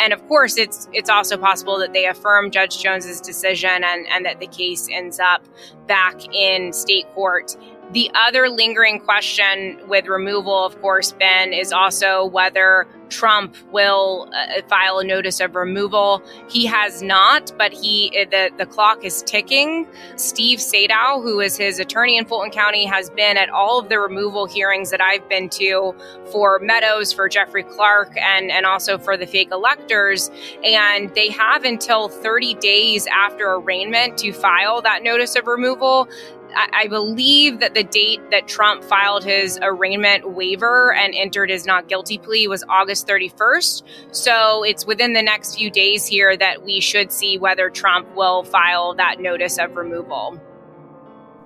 And of course, it's also possible that they affirm Judge Jones's decision and that the case ends up back in state court. The other lingering question with removal, of course, Ben, is also whether Trump will file a notice of removal. He has not, but the clock is ticking. Steve Sadow, who is his attorney in Fulton County, has been at all of the removal hearings that I've been to for Meadows, for Jeffrey Clark, and also for the fake electors. And they have until 30 days after arraignment to file that notice of removal. I believe that the date that Trump filed his arraignment waiver and entered his not guilty plea was August 31st. So it's within the next few days here that we should see whether Trump will file that notice of removal.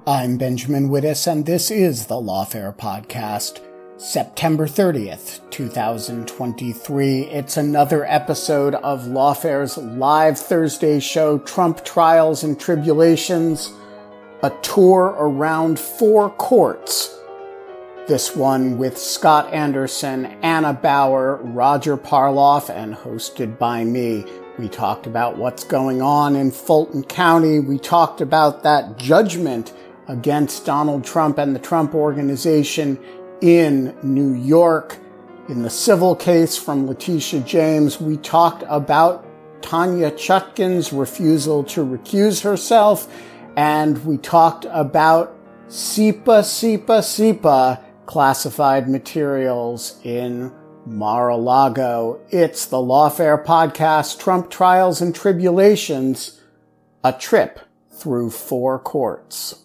I'm Benjamin Wittes, and this is the Lawfare Podcast. September 30th, 2023. It's another episode of Lawfare's live Thursday show, Trump Trials and Tribulations. A tour around four courts. This one with Scott Anderson, Anna Bauer, Roger Parloff, and hosted by me. We talked about what's going on in Fulton County. We talked about that judgment against Donald Trump and the Trump Organization in New York. In the civil case from Letitia James, we talked about Tanya Chutkan's refusal to recuse herself. And we talked about CIPA, classified materials in Mar-a-Lago. It's the Lawfare Podcast, Trump Trials and Tribulations, a trip through four courts.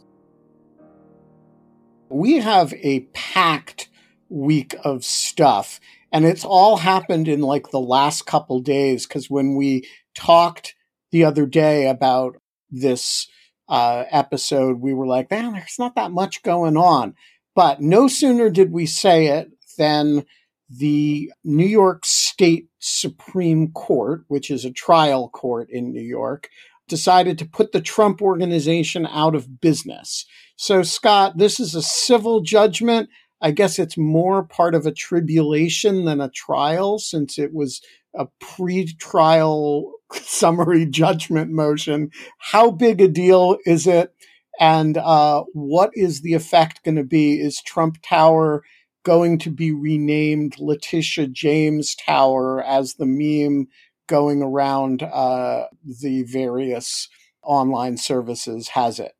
We have a packed week of stuff, and it's all happened in like the last couple days, because when we talked the other day about this episode, we were like, man, there's not that much going on. But no sooner did we say it than the New York State Supreme Court, which is a trial court in New York, decided to put the Trump Organization out of business. So, Scott, this is a civil judgment. I guess it's more part of a tribulation than a trial, since it was a pre-trial summary judgment motion. How big a deal is it? And what is the effect going to be? Is Trump Tower going to be renamed Letitia James Tower as the meme going around the various online services has it?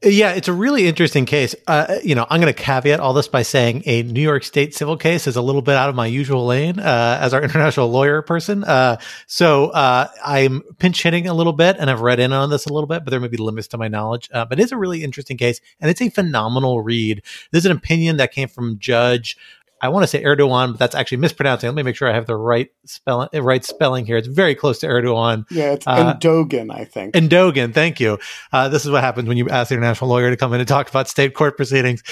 Yeah, it's a really interesting case. I'm going to caveat all this by saying a New York State civil case is a little bit out of my usual lane as our international lawyer person. So I'm pinch hitting a little bit, and I've read in on this a little bit, but there may be limits to my knowledge. But it's a really interesting case, and it's a phenomenal read. There's an opinion that came from Judge, I want to say Erdogan, but that's actually mispronouncing. Let me make sure I have the right spelling here. It's very close to Erdogan. Yeah, it's Ndogan, I think. Ndogan, thank you. This is what happens when you ask an international lawyer to come in and talk about state court proceedings.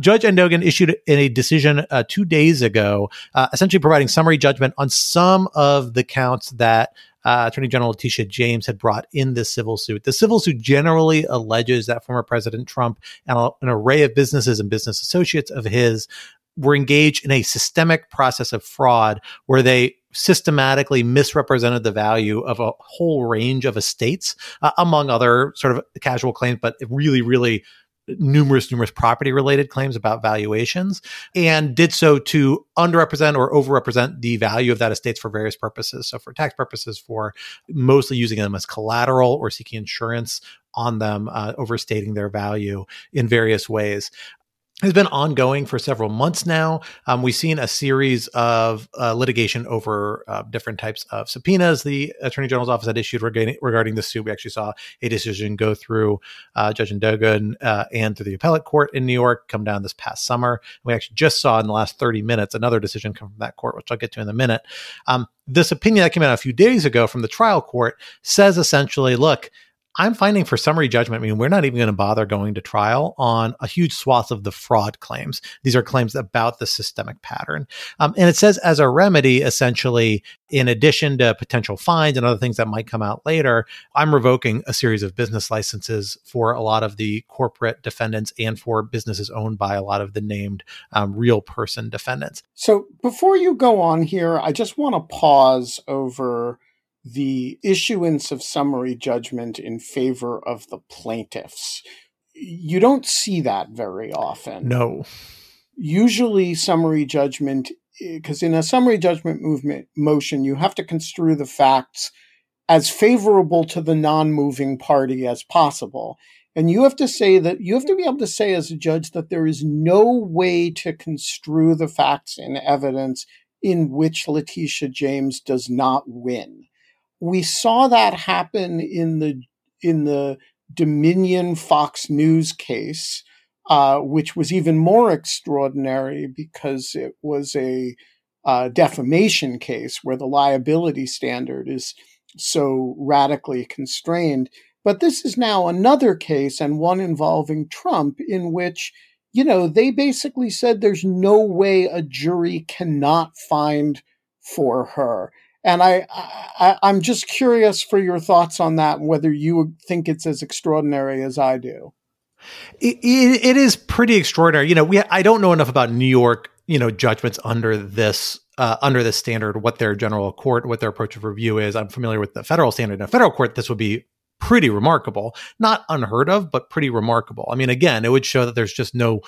Judge Ndogan issued a decision 2 days ago, essentially providing summary judgment on some of the counts that Attorney General Letitia James had brought in this civil suit. The civil suit generally alleges that former President Trump and an array of businesses and business associates of his were engaged in a systemic process of fraud where they systematically misrepresented the value of a whole range of estates, among other sort of casual claims, but really, really numerous property-related claims about valuations, and did so to underrepresent or overrepresent the value of that estate for various purposes. So for tax purposes, for mostly using them as collateral or seeking insurance on them, overstating their value in various ways. Has been ongoing for several months now. We've seen a series of litigation over different types of subpoenas the Attorney General's office had issued regarding the suit. We actually saw a decision go through Judge Ndogan and through the appellate court in New York come down this past summer. We actually just saw in the last 30 minutes another decision come from that court, which I'll get to in a minute. This opinion that came out a few days ago from the trial court says essentially, look, I'm finding for summary judgment, I mean, we're not even going to bother going to trial on a huge swath of the fraud claims. These are claims about the systemic pattern. And it says as a remedy, essentially, in addition to potential fines and other things that might come out later, I'm revoking a series of business licenses for a lot of the corporate defendants and for businesses owned by a lot of the named real person defendants. So before you go on here, I just want to pause over the issuance of summary judgment in favor of the plaintiffs. You don't see that very often. No. Usually summary judgment, because in a summary judgment motion, you have to construe the facts as favorable to the non-moving party as possible. And you have to say that you have to be able to say as a judge that there is no way to construe the facts and evidence in which Letitia James does not win. We saw that happen in the Dominion Fox News case, which was even more extraordinary because it was a defamation case where the liability standard is so radically constrained. But this is now another case, and one involving Trump, in which, you know, they basically said there's no way a jury cannot find for her. And I'm just curious for your thoughts on that, and whether you think it's as extraordinary as I do. It is pretty extraordinary. You know, I don't know enough about New York, you know, judgments under this standard, what their general court, what their approach of review is. I'm familiar with the federal standard. In a federal court, this would be pretty remarkable, not unheard of, but pretty remarkable. I mean, again, it would show that there's just no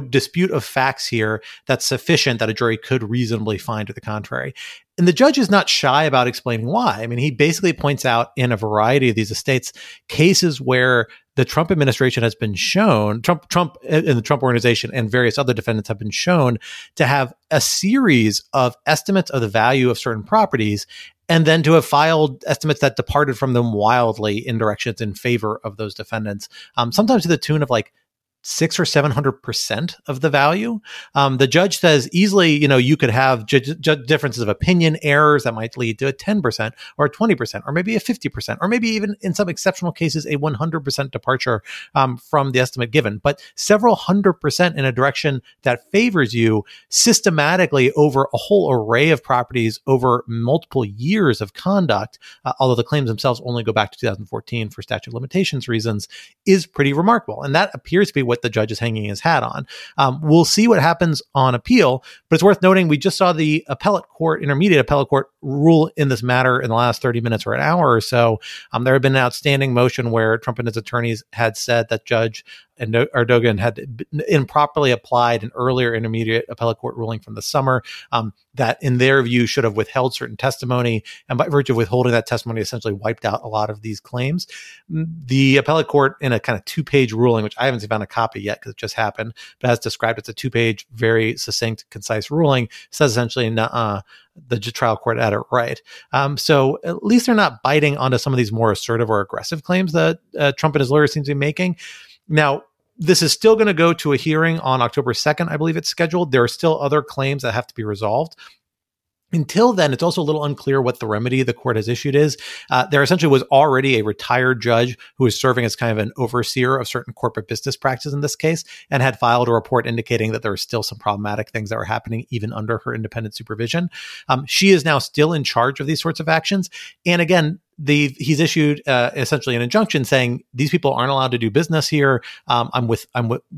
dispute of facts here that's sufficient that a jury could reasonably find to the contrary. And the judge is not shy about explaining why. I mean, he basically points out in a variety of these estates cases where the Trump administration has been shown, Trump and the Trump Organization and various other defendants have been shown to have a series of estimates of the value of certain properties, and then to have filed estimates that departed from them wildly in directions in favor of those defendants, sometimes to the tune of like 600 or 700% of the value. The judge says easily, you know, you could have differences of opinion, errors that might lead to a 10% or a 20% or maybe a 50% or maybe even in some exceptional cases, a 100% departure from the estimate given, but several 100% in a direction that favors you systematically over a whole array of properties over multiple years of conduct, although the claims themselves only go back to 2014 for statute of limitations reasons, is pretty remarkable. And that appears to be what the judge is hanging his hat on. We'll see what happens on appeal, but it's worth noting we just saw the intermediate appellate court rule in this matter in the last 30 minutes or an hour or so. There had been an outstanding motion where Trump and his attorneys had said that Judge Ndogan had improperly applied an earlier intermediate appellate court ruling from the summer that in their view should have withheld certain testimony, and by virtue of withholding that testimony essentially wiped out a lot of these claims. The appellate court, in a kind of two-page ruling, which I haven't found a copy yet because it just happened, but as described, it's a two-page, very succinct, concise ruling, says essentially, the trial court had it right. So at least they're not biting onto some of these more assertive or aggressive claims that Trump and his lawyers seem to be making. Now, this is still going to go to a hearing on October 2nd, I believe it's scheduled. There are still other claims that have to be resolved. Until then, it's also a little unclear what the remedy the court has issued is. There essentially was already a retired judge who was serving as kind of an overseer of certain corporate business practices in this case, and had filed a report indicating that there were still some problematic things that were happening even under her independent supervision. She is now still in charge of these sorts of actions. And again, he's issued essentially an injunction saying these people aren't allowed to do business here. I'm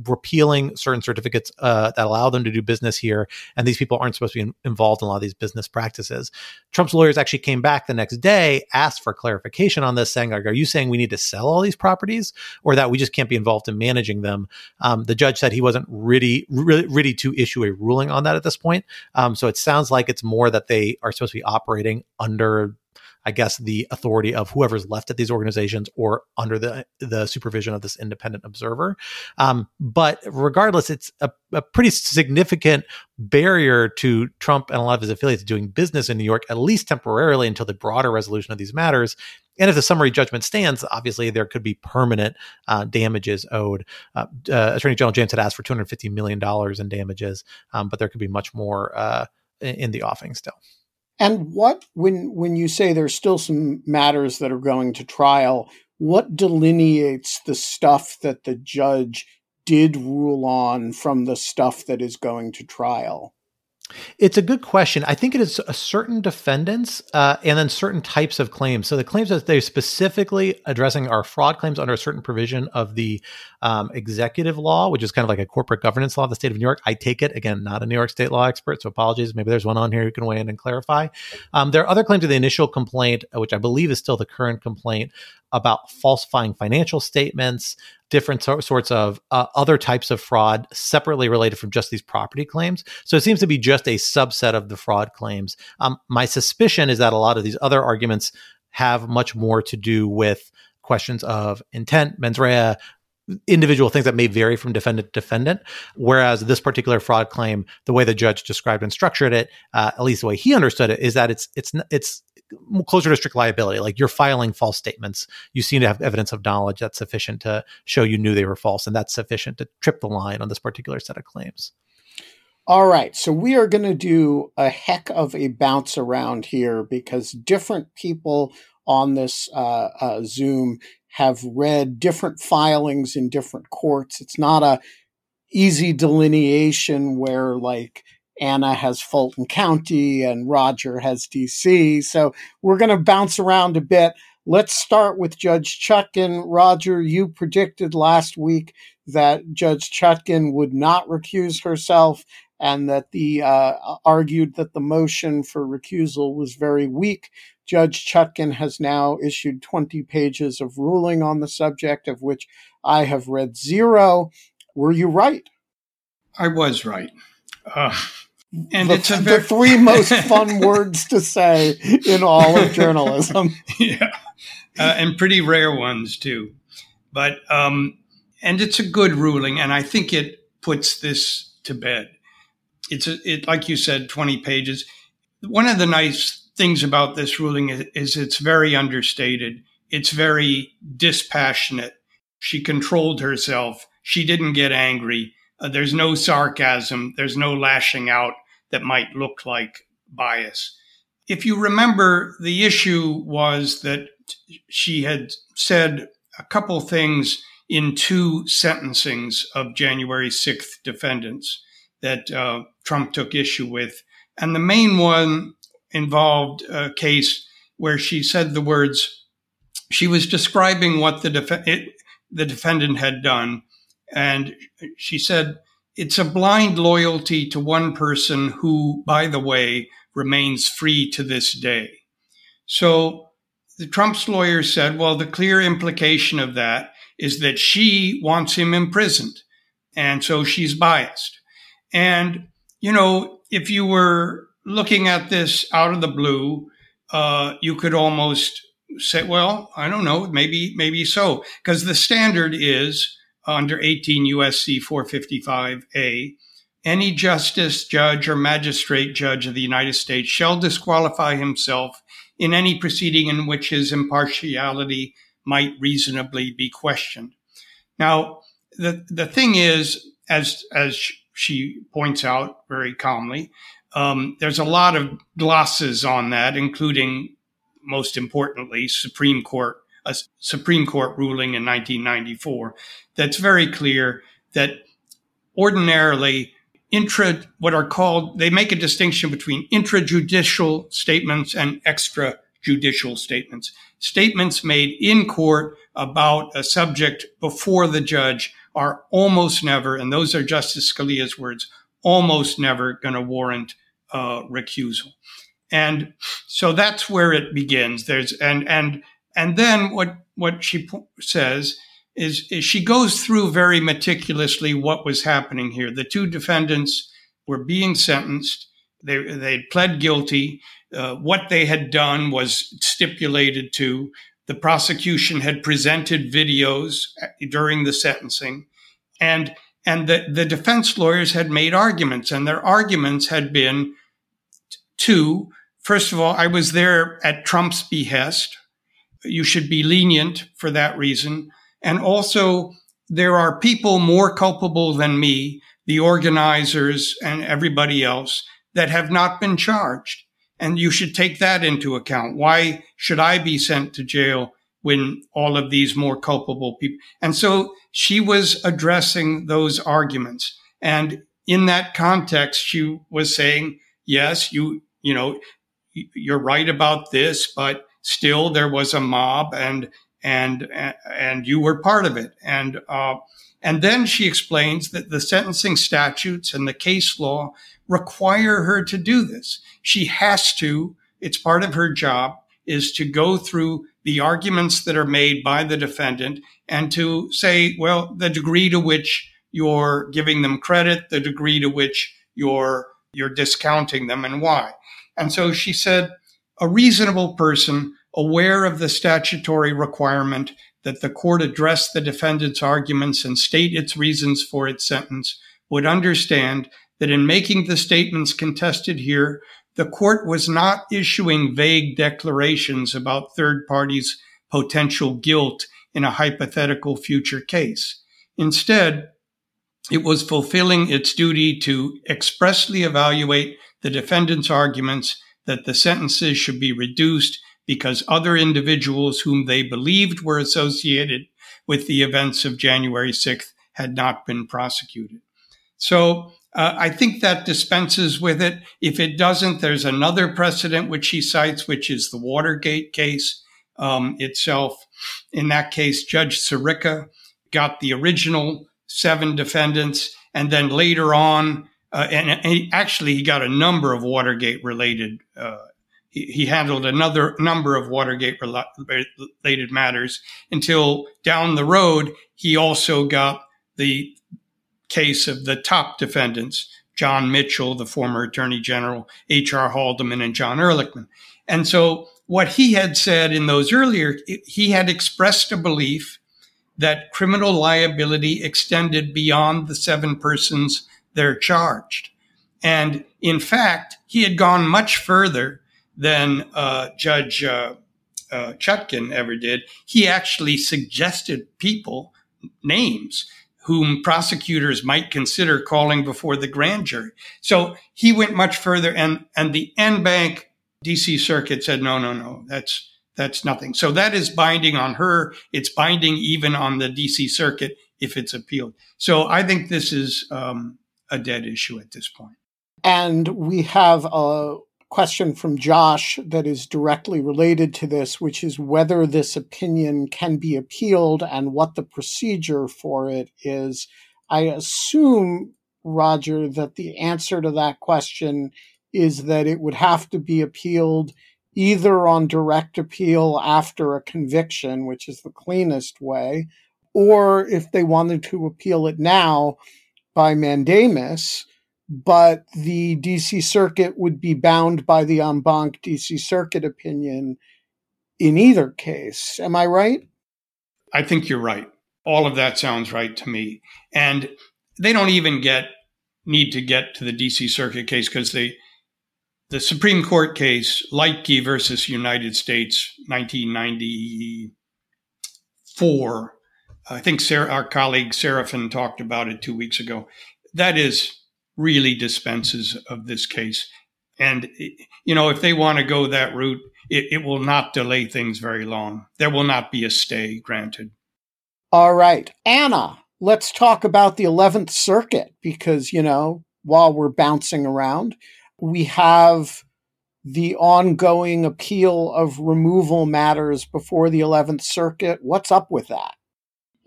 repealing certain certificates that allow them to do business here, and these people aren't supposed to be involved in a lot of these business practices. Trump's lawyers actually came back the next day, asked for clarification on this, saying, "Are you saying we need to sell all these properties, or that we just can't be involved in managing them?" The judge said he wasn't really ready to issue a ruling on that at this point. So it sounds like it's more that they are supposed to be operating under, I guess, the authority of whoever's left at these organizations or under the supervision of this independent observer. But regardless, it's a pretty significant barrier to Trump and a lot of his affiliates doing business in New York, at least temporarily, until the broader resolution of these matters. And if the summary judgment stands, obviously there could be permanent damages owed. Attorney General James had asked for $250 million in damages, but there could be much more in the offing still. And what, when you say there's still some matters that are going to trial, what delineates the stuff that the judge did rule on from the stuff that is going to trial? It's a good question. I think it is a certain defendants and then certain types of claims. So the claims that they're specifically addressing are fraud claims under a certain provision of the executive law, which is kind of like a corporate governance law of the state of New York. I take it. Again, not a New York state law expert, so apologies. Maybe there's one on here who can weigh in and clarify. There are other claims of the initial complaint, which I believe is still the current complaint, about falsifying financial statements, different sorts of other types of fraud separately related from just these property claims. So it seems to be just a subset of the fraud claims. My suspicion is that a lot of these other arguments have much more to do with questions of intent, mens rea, individual things that may vary from defendant to defendant. Whereas this particular fraud claim, the way the judge described and structured it, at least the way he understood it, is that it's closer to strict liability. Like, you're filing false statements. You seem to have evidence of knowledge that's sufficient to show you knew they were false, and that's sufficient to trip the line on this particular set of claims. All right. So we are going to do a heck of a bounce around here because different people on this Zoom have read different filings in different courts. It's not a easy delineation where, like, Anna has Fulton County and Roger has DC. So we're going to bounce around a bit. Let's start with Judge Chutkan. Roger, you predicted last week that Judge Chutkan would not recuse herself and that the argued that the motion for recusal was very weak. Judge Chutkan has now issued 20 pages of ruling on the subject, of which I have read zero. Were you right? I was right. And it's the three most fun words to say in all of journalism. Yeah. And pretty rare ones too. But, and it's a good ruling. And I think it puts this to bed. It's like you said, 20 pages. One of the nice things about this ruling is it's very understated. It's very dispassionate. She controlled herself. She didn't get angry. There's no sarcasm. There's no lashing out that might look like bias. If you remember, the issue was that she had said a couple things in two sentencings of January 6th defendants that Trump took issue with. And the main one involved a case where she said the words, she was describing what the defendant had done. And she said, it's a blind loyalty to one person who, by the way, remains free to this day. So the Trump's lawyer said, well, the clear implication of that is that she wants him imprisoned. And so she's biased. And, you know, if you were looking at this out of the blue, you could almost say, well, I don't know, maybe so. Because the standard is, under 18 U.S.C. 455A, any justice, judge, or magistrate judge of the United States shall disqualify himself in any proceeding in which his impartiality might reasonably be questioned. Now, the thing is, as she points out very calmly, there's a lot of glosses on that, including, most importantly, a Supreme Court ruling in 1994 that's very clear that ordinarily they make a distinction between intrajudicial statements and extrajudicial judicial statements, statements made in court about a subject before the judge are almost never, and those are Justice Scalia's words, almost never going to warrant recusal. And so that's where it begins. There's and then what she says is she goes through very meticulously what was happening here. The two defendants were being sentenced. They pled guilty. What they had done was stipulated to. The prosecution had presented videos during the sentencing, and the defense lawyers had made arguments, and their arguments had been two. First of all, I was there at Trump's behest. You should be lenient for that reason. And also, there are people more culpable than me, the organizers and everybody else, that have not been charged. And you should take that into account. Why should I be sent to jail when all of these more culpable people? And so she was addressing those arguments. And in that context, she was saying, yes, you know, you're right about this, but still there was a mob and you were part of it. And then she explains that the sentencing statutes and the case law require her to do this. She has to. It's part of her job is to go through the arguments that are made by the defendant and to say, well, the degree to which you're giving them credit, the degree to which you're discounting them and why. And so she said, a reasonable person aware of the statutory requirement that the court address the defendant's arguments and state its reasons for its sentence would understand that in making the statements contested here, the court was not issuing vague declarations about third parties' potential guilt in a hypothetical future case. Instead, it was fulfilling its duty to expressly evaluate the defendant's arguments that the sentences should be reduced because other individuals whom they believed were associated with the events of January 6th had not been prosecuted. So I think that dispenses with it. If it doesn't, there's another precedent which she cites, which is the Watergate case itself. In that case, Judge Sirica got the original 7 defendants, and then later on, and actually he got a number of Watergate-related, he handled another number of Watergate-related matters until down the road, he also got the case of the top defendants, John Mitchell, the former Attorney General, H.R. Haldeman, and John Ehrlichman. And so what he had said in those earlier, he had expressed a belief that criminal liability extended beyond the 7 persons they're charged. And in fact, he had gone much further than Judge Chutkan ever did. He actually suggested people, names, whom prosecutors might consider calling before the grand jury. So he went much further, and the en banc DC Circuit said, no, that's nothing. So that is binding on her. It's binding even on the DC Circuit if it's appealed. So I think this is a dead issue at this point. And we have a question from Josh that is directly related to this, which is whether this opinion can be appealed and what the procedure for it is. I assume, Roger, that the answer to that question is that it would have to be appealed either on direct appeal after a conviction, which is the cleanest way, or if they wanted to appeal it now by mandamus. But the DC Circuit would be bound by the en banc DC Circuit opinion in either case. Am I right? I think you're right. All of that sounds right to me. And they don't even need to get to the DC Circuit case because the Supreme Court case, Liedtke versus United States, 1994, I think our colleague Serafin talked about it 2 weeks ago. That is really dispenses of this case. And, you know, if they want to go that route, it will not delay things very long. There will not be a stay granted. All right. Anna, let's talk about the 11th Circuit because, you know, while we're bouncing around, we have the ongoing appeal of removal matters before the 11th Circuit. What's up with that?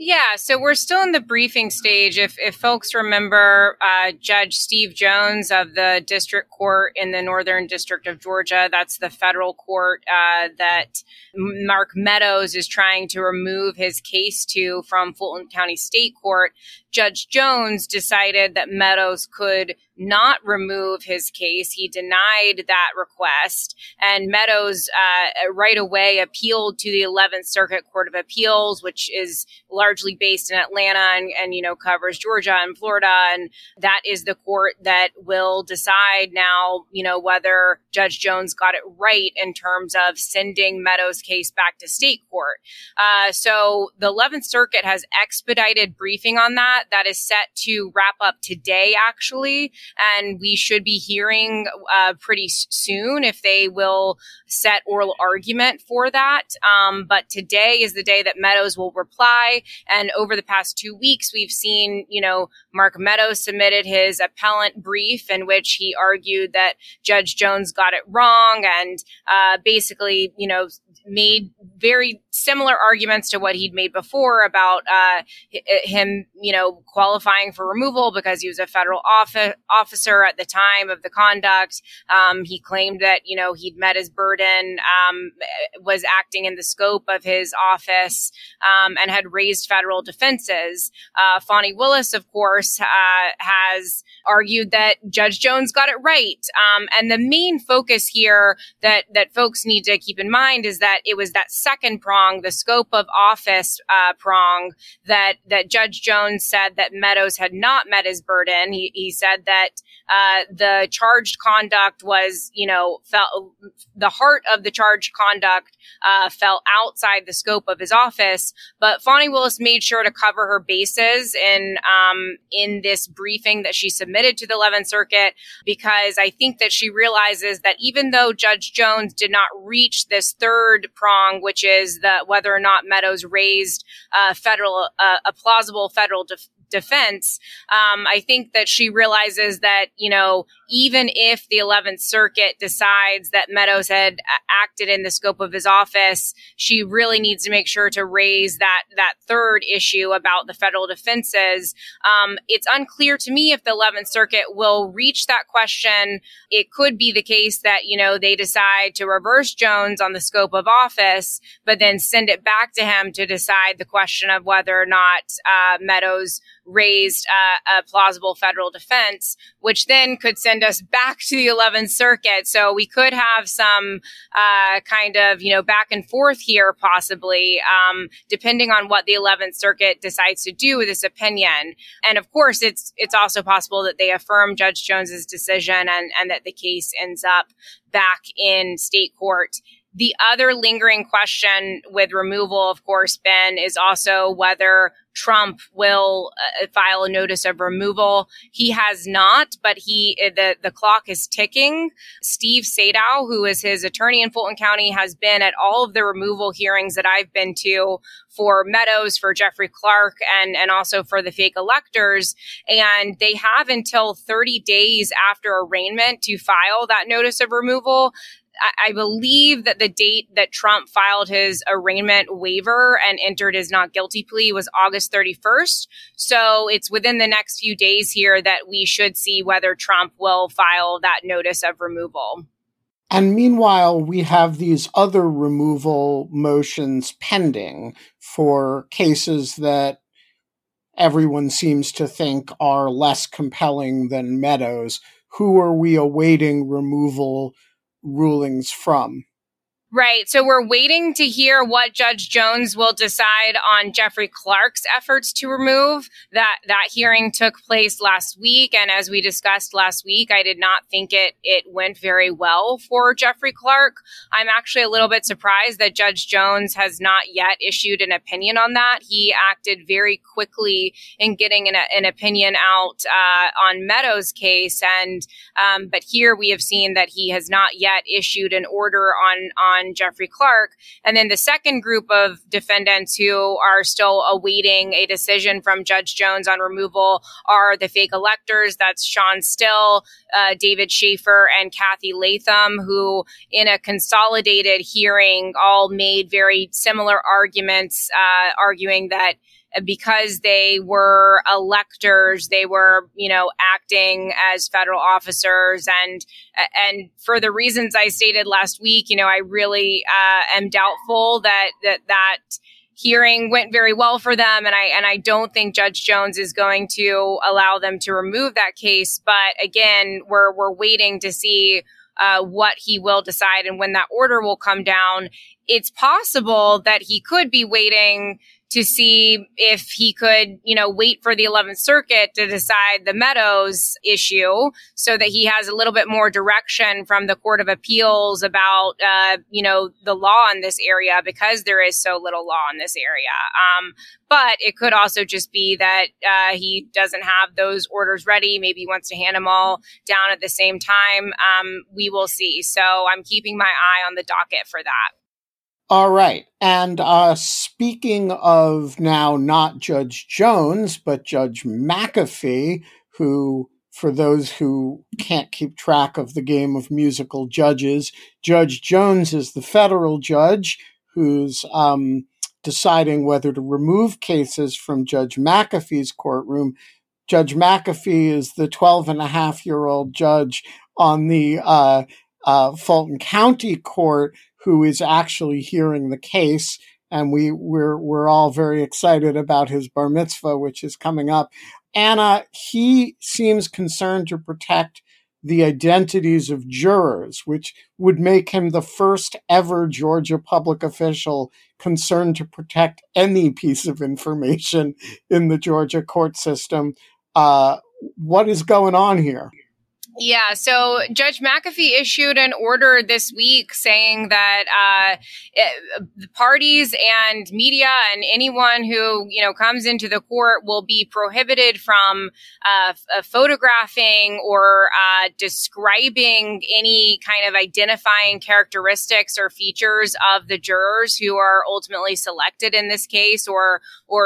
Yeah, so we're still in the briefing stage. If folks remember, Judge Steve Jones of the District Court in the Northern District of Georgia, that's the federal court that Mark Meadows is trying to remove his case to from Fulton County State Court, Judge Jones decided that Meadows could not remove his case. He denied that request, and Meadows right away appealed to the 11th Circuit Court of Appeals, which is largely based in Atlanta and you know, covers Georgia and Florida. And that is the court that will decide now, you know, whether Judge Jones got it right in terms of sending Meadows' case back to state court. So the 11th Circuit has expedited briefing on that. That is set to wrap up today, actually. And we should be hearing pretty soon if they will set oral argument for that. But today is the day that Meadows will reply. And over the past 2 weeks, we've seen, you know, Mark Meadows submitted his appellant brief in which he argued that Judge Jones got it wrong and basically, you know, made very similar arguments to what he'd made before about him, you know, qualifying for removal because he was a federal officer at the time of the conduct. He claimed that, you know, he'd met his burden, was acting in the scope of his office, and had raised federal defenses. Fani Willis, of course, has argued that Judge Jones got it right. And the main focus here that folks need to keep in mind is that it was that second prong, the scope of office prong, that Judge Jones said that Meadows had not met his burden. He said that the charged conduct was, you know, the heart of the charged conduct fell outside the scope of his office. But Fani Willis made sure to cover her bases in this briefing that she submitted to the 11th Circuit, because I think that she realizes that even though Judge Jones did not reach this third prong, which is whether or not Meadows raised a plausible federal defense, I think that she realizes that, you know, even if the 11th Circuit decides that Meadows had acted in the scope of his office, she really needs to make sure to raise that third issue about the federal defenses. It's unclear to me if the 11th Circuit will reach that question. It could be the case that, you know, they decide to reverse Jones on the scope of office, but then send it back to him to decide the question of whether or not Meadows raised a plausible federal defense, which then could send us back to the 11th Circuit. So we could have some kind of, you know, back and forth here, possibly, depending on what the 11th Circuit decides to do with this opinion. And of course, it's also possible that they affirm Judge Jones's decision and that the case ends up back in state court. The other lingering question with removal, of course, Ben, is also whether Trump will file a notice of removal. He has not, but the clock is ticking. Steve Sadow, who is his attorney in Fulton County, has been at all of the removal hearings that I've been to for Meadows, for Jeffrey Clark, and also for the fake electors. And they have until 30 days after arraignment to file that notice of removal. I believe that the date that Trump filed his arraignment waiver and entered his not guilty plea was August 31st. So it's within the next few days here that we should see whether Trump will file that notice of removal. And meanwhile, we have these other removal motions pending for cases that everyone seems to think are less compelling than Meadows. Who are we awaiting removal rulings from? Right. So we're waiting to hear what Judge Jones will decide on Jeffrey Clark's efforts to remove. That hearing took place last week. And as we discussed last week, I did not think it went very well for Jeffrey Clark. I'm actually a little bit surprised that Judge Jones has not yet issued an opinion on that. He acted very quickly in getting an opinion out on Meadows' case. But here we have seen that he has not yet issued an order on on Jeffrey Clark. And then the second group of defendants who are still awaiting a decision from Judge Jones on removal are the fake electors. That's Sean Still, David Schaefer, and Kathy Latham, who in a consolidated hearing all made very similar arguments, arguing that because they were electors, they were, you know, acting as federal officers. And for the reasons I stated last week, you know, I really am doubtful that hearing went very well for them. And I don't think Judge Jones is going to allow them to remove that case. But again, we're waiting to see what he will decide and when that order will come down. It's possible that he could be waiting to see if he could, you know, wait for the 11th Circuit to decide the Meadows issue so that he has a little bit more direction from the Court of Appeals about, you know, the law in this area, because there is so little law in this area. But it could also just be that he doesn't have those orders ready. Maybe he wants to hand them all down at the same time. We will see. So I'm keeping my eye on the docket for that. All right. And speaking of now not Judge Jones, but Judge McAfee, who, for those who can't keep track of the game of musical judges, Judge Jones is the federal judge who's deciding whether to remove cases from Judge McAfee's courtroom. Judge McAfee is the 12-and-a-half-year-old judge on the Fulton County court, who is actually hearing the case, and we're all very excited about his bar mitzvah, which is coming up. Anna, he seems concerned to protect the identities of jurors, which would make him the first ever Georgia public official concerned to protect any piece of information in the Georgia court system. What is going on here? Yeah, so Judge McAfee issued an order this week saying that the parties and media and anyone who, you know, comes into the court will be prohibited from photographing or describing any kind of identifying characteristics or features of the jurors who are ultimately selected in this case, or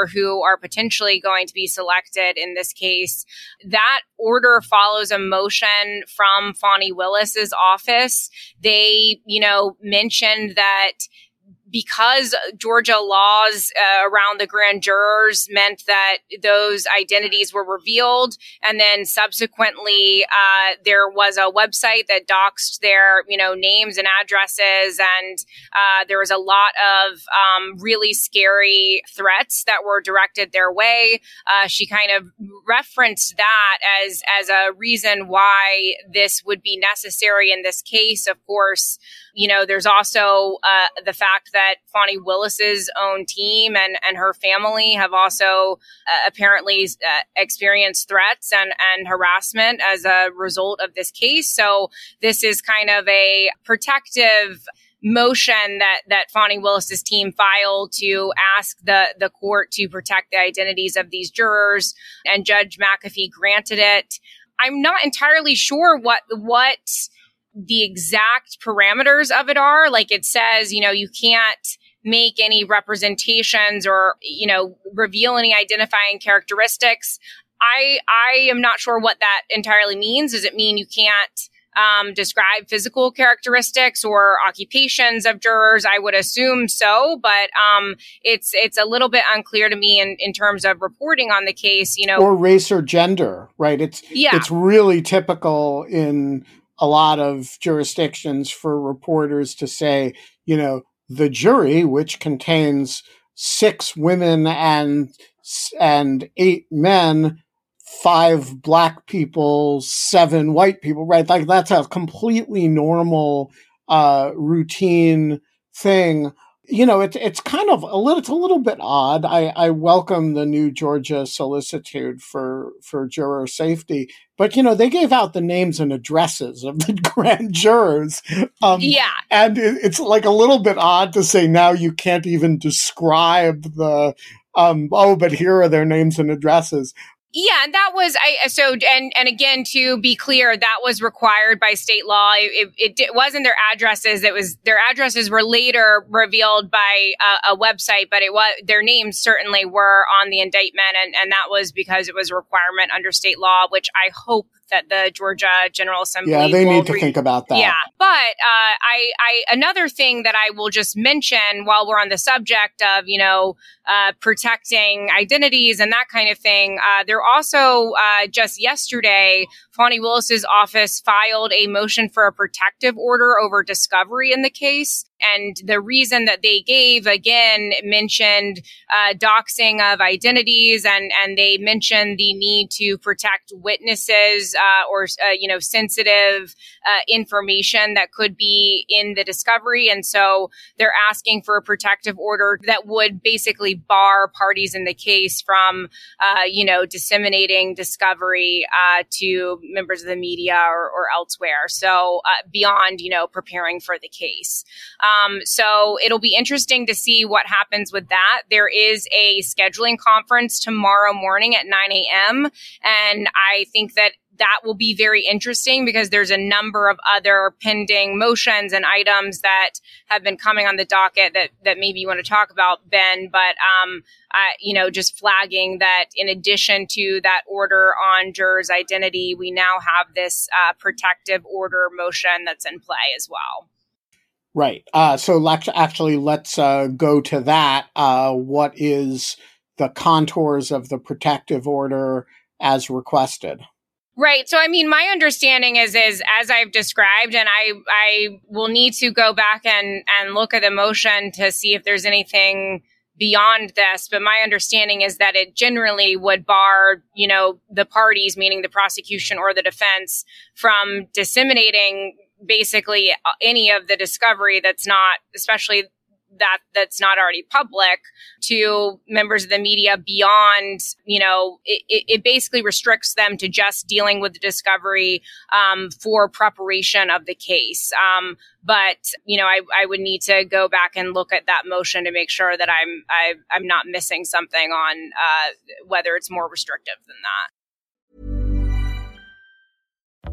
who are potentially going to be selected in this case. That order follows a motion from Fani Willis's office. They, you know, mentioned that because Georgia laws around the grand jurors meant that those identities were revealed, and then subsequently there was a website that doxed their, you know, names and addresses, and there was a lot of really scary threats that were directed their way. She kind of referenced that as a reason why this would be necessary in this case. Of course, you know, there's also the fact that Fani Willis's own team and her family have also apparently experienced threats and harassment as a result of this case. So this is kind of a protective motion that Fani Willis's team filed to ask the court to protect the identities of these jurors, and Judge McAfee granted it. I'm not entirely sure what the exact parameters of it are. Like, it says, you know, you can't make any representations or, you know, reveal any identifying characteristics. I am not sure what that entirely means. Does it mean you can't describe physical characteristics or occupations of jurors? I would assume so, but it's a little bit unclear to me in terms of reporting on the case, you know, or race or gender, right? It's really typical in a lot of jurisdictions for reporters to say, you know, the jury, which contains 6 women and 8 men, 5 black people, 7 white people, right? Like, that's a completely normal, routine thing. You know, it's kind of a little bit odd. I welcome the new Georgia solicitude for juror safety, but, you know, they gave out the names and addresses of the grand jurors. And it's like a little bit odd to say now you can't even describe but here are their names and addresses. Yeah, and that was and again, to be clear, that was required by state law. It wasn't their addresses. It was their addresses were later revealed by a website, but it was their names certainly were on the indictment, and that was because it was a requirement under state law, which I hope that the Georgia General Assembly. Yeah, they need to think about that. Yeah, but another thing that I will just mention while we're on the subject of protecting identities and that kind of thing, there also just yesterday, Fani Willis's office filed a motion for a protective order over discovery in the case. And the reason that they gave, again, mentioned doxing of identities, and they mentioned the need to protect witnesses or sensitive information that could be in the discovery. And so they're asking for a protective order that would basically bar parties in the case from, disseminating discovery to members of the media or elsewhere. So beyond, preparing for the case. So it'll be interesting to see what happens with that. There is a scheduling conference tomorrow morning at 9 a.m. And I think that will be very interesting because there's a number of other pending motions and items that have been coming on the docket that maybe you want to talk about, Ben, but, just flagging that in addition to that order on jurors' identity, we now have this protective order motion that's in play as well. Right. So let's go to that. What is the contours of the protective order as requested? Right. So, my understanding is as I've described, and I will need to go back and look at the motion to see if there's anything beyond this. But my understanding is that it generally would bar, the parties, meaning the prosecution or the defense, from disseminating basically any of the discovery that's not, especially that's not already public, to members of the media beyond, it basically restricts them to just dealing with the discovery for preparation of the case. I would need to go back and look at that motion to make sure that I'm not missing something on whether it's more restrictive than that.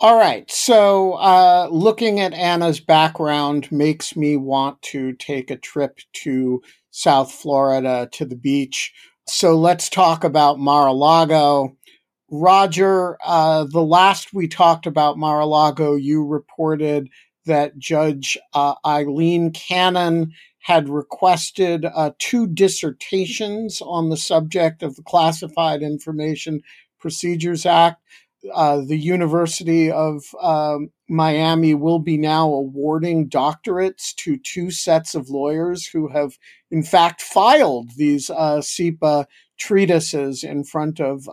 All right, so looking at Anna's background makes me want to take a trip to South Florida to the beach. So let's talk about Mar-a-Lago. Roger, the last we talked about Mar-a-Lago, you reported that Judge Eileen Cannon had requested 2 dissertations on the subject of the Classified Information Procedures Act. The University of Miami will be now awarding doctorates to 2 sets of lawyers who have, in fact, filed these CIPA treatises in front of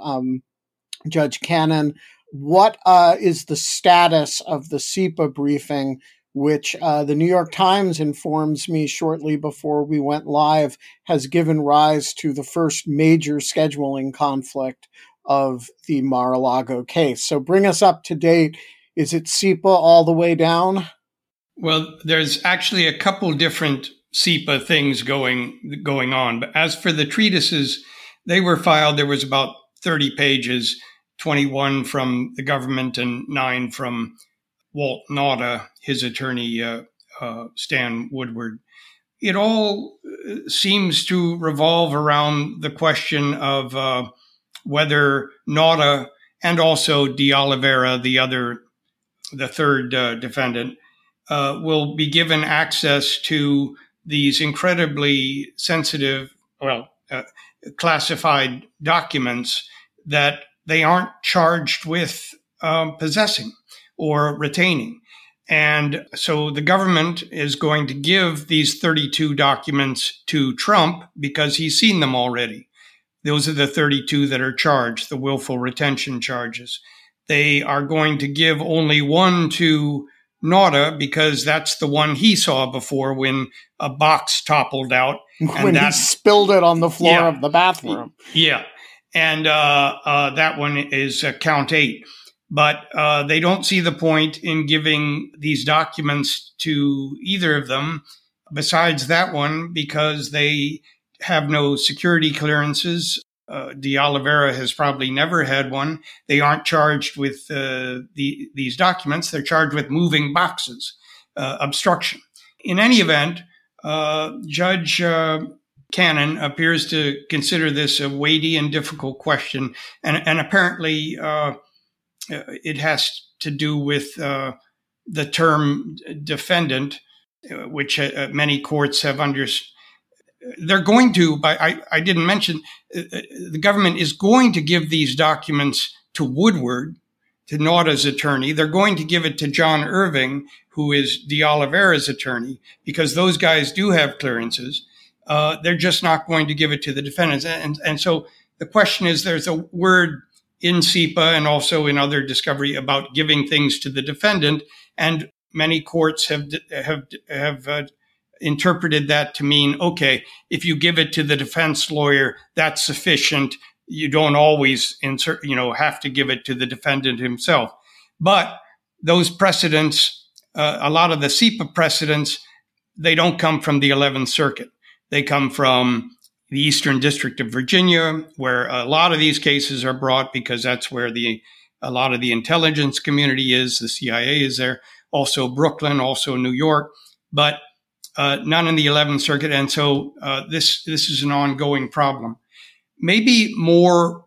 Judge Cannon. What is the status of the CIPA briefing, which the New York Times informs me shortly before we went live has given rise to the first major scheduling conflict of the Mar-a-Lago case. So bring us up to date. Is it CIPA all the way down? Well, there's actually a couple different CIPA things going on. But as for the treatises, they were filed. There was about 30 pages, 21 from the government and 9 from Walt Nauta, his attorney, Stan Woodward. it all seems to revolve around the question of whether Nauta and also de Oliveira, the third defendant, will be given access to these incredibly sensitive, classified documents that they aren't charged with possessing or retaining. And so the government is going to give these 32 documents to Trump because he's seen them already. Those are the 32 that are charged, the willful retention charges. They are going to give only one to Nauta because that's the one he saw before when a box toppled out. And when he spilled it on the floor of the bathroom. Yeah. And that one is count 8. But they don't see the point in giving these documents to either of them besides that one because they have no security clearances. De Oliveira has probably never had one. They aren't charged with these documents. They're charged with moving boxes, obstruction. In any event, Judge Cannon appears to consider this a weighty and difficult question. And apparently... it has to do with the term defendant, which many courts have understood. They're going to, I didn't mention, the government is going to give these documents to Woodward, to Nauta's attorney. They're going to give it to John Irving, who is de Oliveira's attorney, because those guys do have clearances. They're just not going to give it to the defendants. And so the question is, there's a word in CIPA and also in other discovery about giving things to the defendant, and many courts have interpreted that to mean, okay, if you give it to the defense lawyer, that's sufficient. You don't always have to give it to the defendant himself. But those precedents, a lot of the CIPA precedents, they don't come from the 11th Circuit. They come from the Eastern District of Virginia, where a lot of these cases are brought because that's where a lot of the intelligence community is. The CIA is there, also Brooklyn, also New York, but none in the 11th Circuit. And so this is an ongoing problem. Maybe more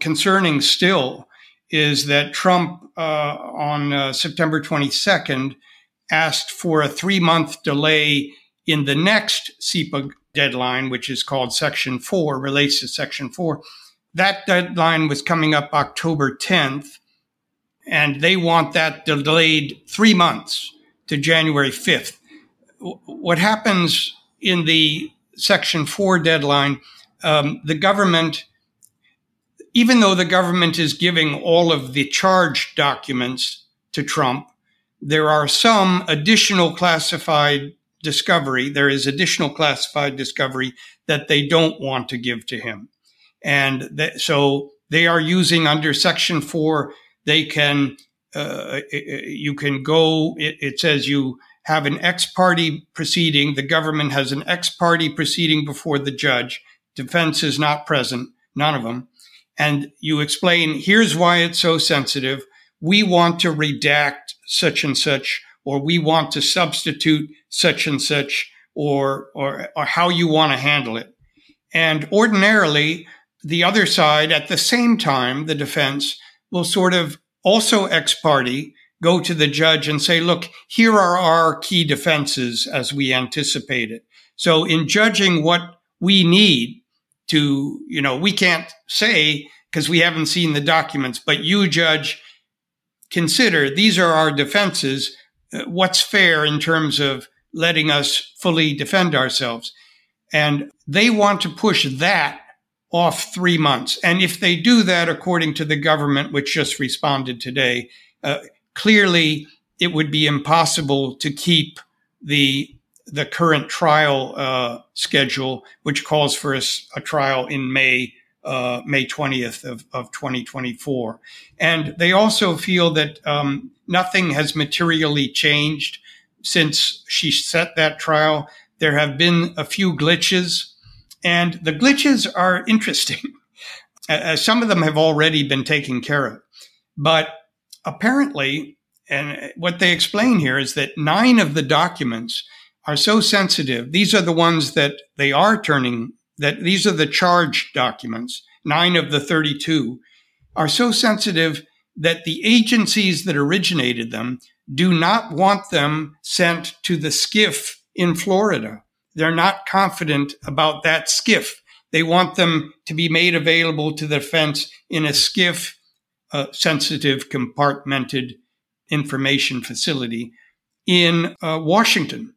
concerning still is that Trump on September 22nd asked for a 3-month delay in the next CIPA deadline, which is called Section 4, relates to Section 4. That deadline was coming up October 10th, and they want that delayed 3 months to January 5th. What happens in the Section 4 deadline, the government, even though the government is giving all of the charged documents to Trump, there are some additional classified discovery. There is additional classified discovery that they don't want to give to him. And so they are using under Section 4, they can, you can go, it says you have an ex parte proceeding. The government has an ex parte proceeding before the judge. Defense is not present, none of them. And you explain, here's why it's so sensitive. We want to redact such and such, or we want to substitute such and such, or how you want to handle it. And ordinarily, the other side, at the same time, the defense, will sort of also ex parte go to the judge and say, look, here are our key defenses as we anticipate it. So in judging what we need to, we can't say because we haven't seen the documents, but you, judge, consider these are our defenses. What's fair in terms of letting us fully defend ourselves. And they want to push that off 3 months. And if they do that, according to the government, which just responded today, clearly it would be impossible to keep the current trial schedule, which calls for a trial in May 20th of 2024. And they also feel that nothing has materially changed since she set that trial. There have been a few glitches, and the glitches are interesting. Some of them have already been taken care of. But apparently, and what they explain here is that 9 of the documents are so sensitive. These are the ones that they are turning, that these are the charge documents, 9 of the 32, are so sensitive that the agencies that originated them do not want them sent to the SCIF in Florida. They're not confident about that SCIF. They want them to be made available to the defense in a SCIF, sensitive, compartmented information facility in Washington.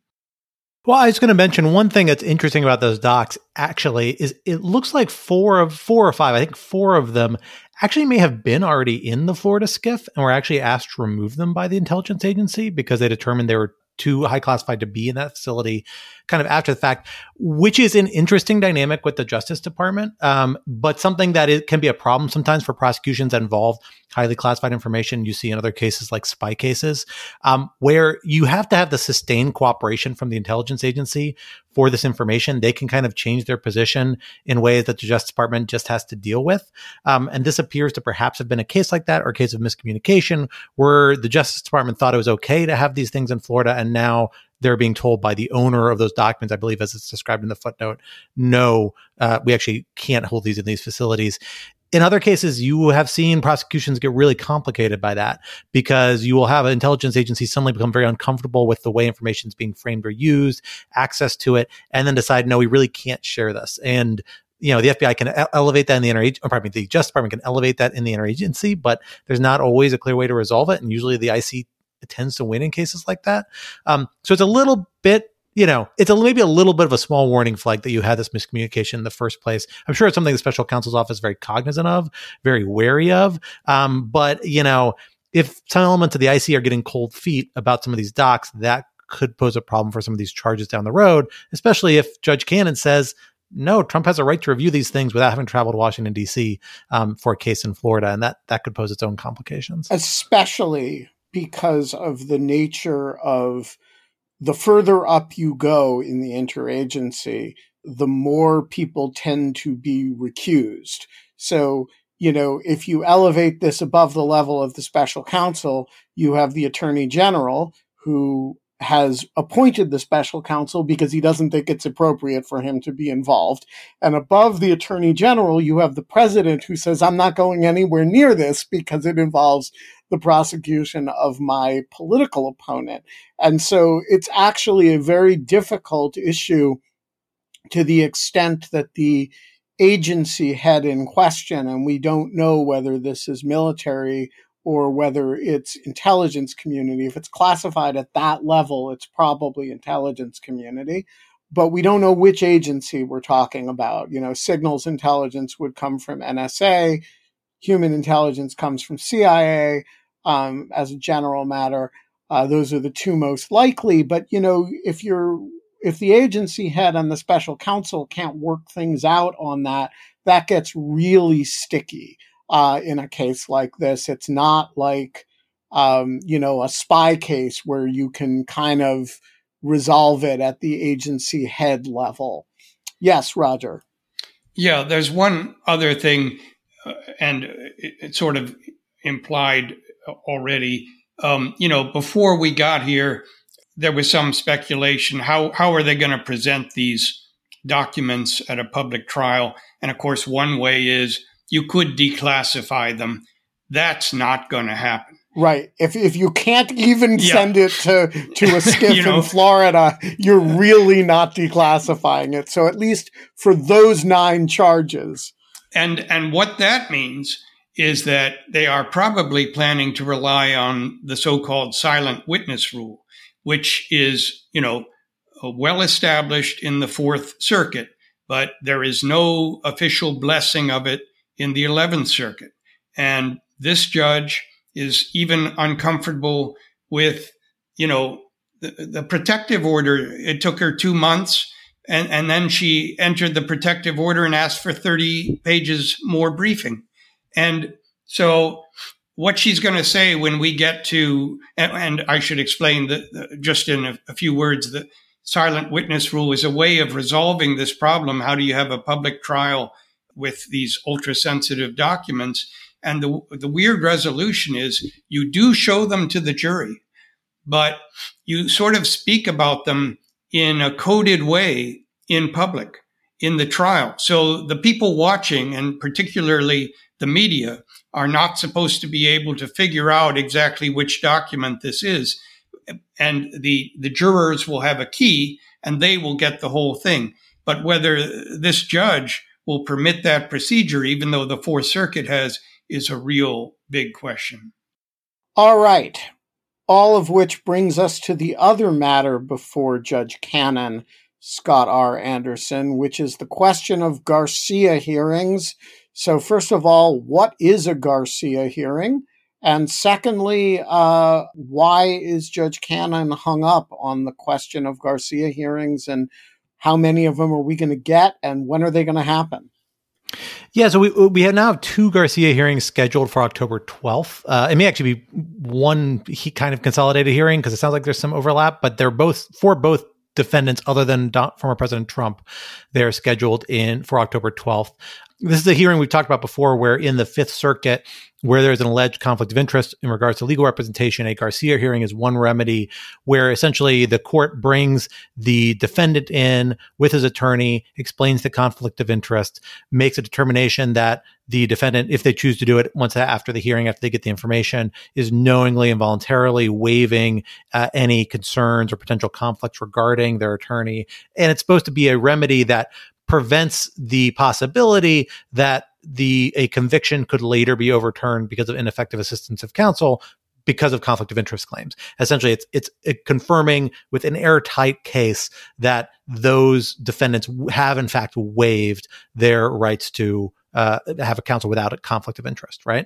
Well, I was going to mention one thing that's interesting about those docs, actually, is it looks like four or five, I think four of them actually may have been already in the Florida SCIF and were actually asked to remove them by the intelligence agency because they determined they were too high classified to be in that facility kind of after the fact, which is an interesting dynamic with the Justice Department, but something that it can be a problem sometimes for prosecutions that involve highly classified information you see in other cases like spy cases, where you have to have the sustained cooperation from the intelligence agency for this information. They can kind of change their position in ways that the Justice Department just has to deal with. And this appears to perhaps have been a case like that, or a case of miscommunication where the Justice Department thought it was okay to have these things in Florida, and now they're being told by the owner of those documents, I believe, as it's described in the footnote, no, we actually can't hold these in these facilities. In other cases, you have seen prosecutions get really complicated by that because you will have an intelligence agency suddenly become very uncomfortable with the way information is being framed or used, access to it, and then decide, no, we really can't share this. And, you know, the FBI can elevate that in the interagency, the Justice Department can elevate that in the interagency, but there's not always a clear way to resolve it. And usually the IC tends to win in cases like that. So it's a little bit, you know, it's maybe a little bit of a small warning flag that you had this miscommunication in the first place. I'm sure it's something the special counsel's office is very cognizant of, very wary of. But, you know, if some elements of the IC are getting cold feet about some of these docs, that could pose a problem for some of these charges down the road, especially if Judge Cannon says, no, Trump has a right to review these things without having traveled to Washington, D.C. For a case in Florida. And that could pose its own complications. Especially because of the nature of the further up you go in the interagency, the more people tend to be recused. So, you know, if you elevate this above the level of the special counsel, you have the attorney general who has appointed the special counsel because he doesn't think it's appropriate for him to be involved. And above the attorney general, you have the president who says, I'm not going anywhere near this because it involves the prosecution of my political opponent. And so it's actually a very difficult issue to the extent that the agency head in question, and we don't know whether this is military or whether it's intelligence community. If it's classified at that level, it's probably intelligence community. But we don't know which agency we're talking about. You know, signals intelligence would come from NSA. Human intelligence comes from CIA as a general matter. Those are the two most likely. But, you know, if the agency head and the special counsel can't work things out on that, that gets really sticky. In a case like this, it's not like, you know, a spy case where you can kind of resolve it at the agency head level. Yes, Roger. Yeah, there's one other thing, and it's sort of implied already. You know, before we got here, there was some speculation. How are they going to present these documents at a public trial? And of course, one way is, you could declassify them. That's not going to happen. Right. If you can't even send it to a SCIF you know, in Florida, you're really not declassifying it. So at least for those 9 charges. And what that means is that they are probably planning to rely on the so-called silent witness rule, which is, you know, well established in the 4th Circuit, but there is no official blessing of it in the 11th Circuit. And this judge is even uncomfortable with, you know, the protective order. It took her 2 months, and then she entered the protective order and asked for 30 pages more briefing. And so what she's going to say when we get to, and I should explain that just in a few words, the silent witness rule is a way of resolving this problem. How do you have a public trial with these ultra-sensitive documents? And the weird resolution is you do show them to the jury, but you sort of speak about them in a coded way in public in the trial. So the people watching, and particularly the media, are not supposed to be able to figure out exactly which document this is. And the jurors will have a key and they will get the whole thing. But whether this judge will permit that procedure, even though the Fourth Circuit has, is a real big question. All right. All of which brings us to the other matter before Judge Cannon, Scott R. Anderson, which is the question of Garcia hearings. So first of all, what is a Garcia hearing? And secondly, why is Judge Cannon hung up on the question of Garcia hearings, and how many of them are we going to get, and when are they going to happen? Yeah, so we now have two Garcia hearings scheduled for October 12th. It may actually be one kind of consolidated hearing because it sounds like there's some overlap, but they're both for both defendants other than former President Trump. They're scheduled in for October 12th. This is a hearing we've talked about before where in the Fifth Circuit, where there's an alleged conflict of interest in regards to legal representation, a Garcia hearing is one remedy where essentially the court brings the defendant in with his attorney, explains the conflict of interest, makes a determination that the defendant, if they choose to do it once after the hearing, after they get the information, is knowingly and voluntarily waiving any concerns or potential conflicts regarding their attorney. And it's supposed to be a remedy that prevents the possibility that a conviction could later be overturned because of ineffective assistance of counsel because of conflict of interest claims. Essentially, it's confirming with an airtight case that those defendants have, in fact, waived their rights to have a counsel without a conflict of interest, right?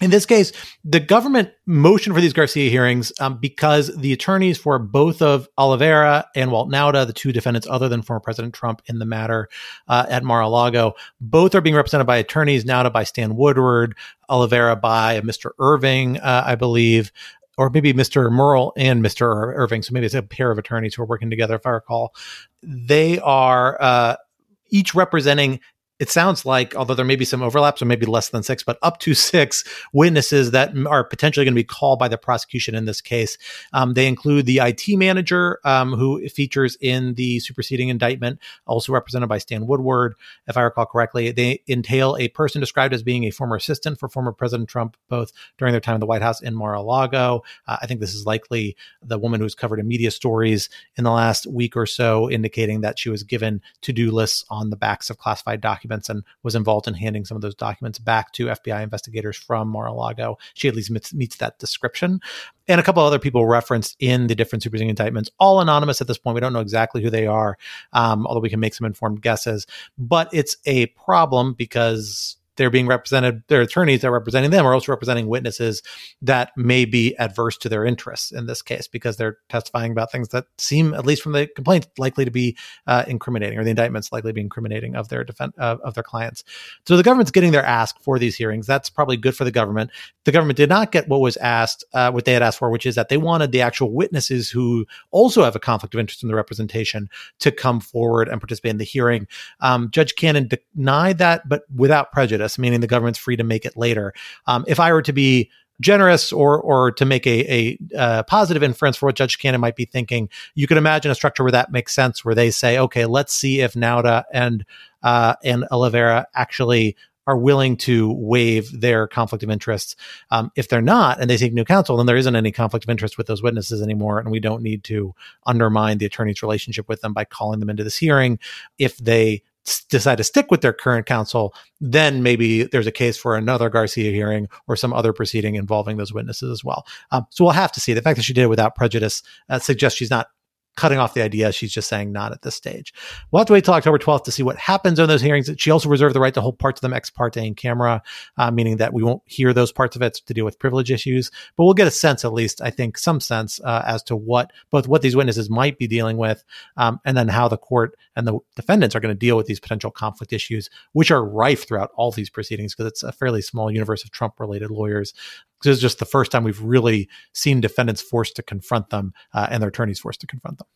In this case, the government motioned for these Garcia hearings because the attorneys for both of Oliveira and Walt Nauta, the two defendants other than former President Trump in the matter at Mar-a-Lago, both are being represented by attorneys, Nauta by Stan Woodward, Oliveira by Mr. Irving, I believe, or maybe Mr. Merle and Mr. Irving. So maybe it's a pair of attorneys who are working together, if I recall. They are each representing, it sounds like, although there may be some overlaps or maybe less than six, but up to six witnesses that are potentially going to be called by the prosecution in this case. They include the IT manager, who features in the superseding indictment, also represented by Stan Woodward, if I recall correctly. They entail a person described as being a former assistant for former President Trump, both during their time in the White House and Mar-a-Lago. I think this is likely the woman who's covered in media stories in the last week or so, indicating that she was given to-do lists on the backs of classified documents and was involved in handing some of those documents back to FBI investigators from Mar-a-Lago. She at least meets that description. And a couple other people referenced in the different superseding indictments, all anonymous at this point. We don't know exactly who they are, although we can make some informed guesses. But it's a problem because they're being represented, their attorneys that are representing them are also representing witnesses that may be adverse to their interests in this case because they're testifying about things that seem, at least from the complaints, likely to be incriminating, or the indictments likely to be incriminating of their of their clients. So the government's getting their ask for these hearings. That's probably good for the government. The government did not get what was asked, what they had asked for, which is that they wanted the actual witnesses who also have a conflict of interest in the representation to come forward and participate in the hearing. Judge Cannon denied that, but without prejudice, meaning the government's free to make it later. If I were to be generous or to make a positive inference for what Judge Cannon might be thinking, you could imagine a structure where that makes sense, where they say, okay, let's see if Nauta and Oliveira actually are willing to waive their conflict of interests. If they're not, and they seek new counsel, then there isn't any conflict of interest with those witnesses anymore, and we don't need to undermine the attorney's relationship with them by calling them into this hearing. If they decide to stick with their current counsel, then maybe there's a case for another Garcia hearing or some other proceeding involving those witnesses as well. So we'll have to see. The fact that she did it without prejudice suggests she's not cutting off the idea. She's just saying not at this stage. We'll have to wait till October 12th to see what happens on those hearings. She also reserved the right to hold parts of them ex parte in camera, meaning that we won't hear those parts of it to deal with privilege issues, but we'll get a sense, at least, I think some sense as to what these witnesses might be dealing with, and then how the court and the defendants are going to deal with these potential conflict issues, which are rife throughout all these proceedings because it's a fairly small universe of Trump-related lawyers. This is just the first time we've really seen defendants forced to confront them and their attorneys forced to confront them.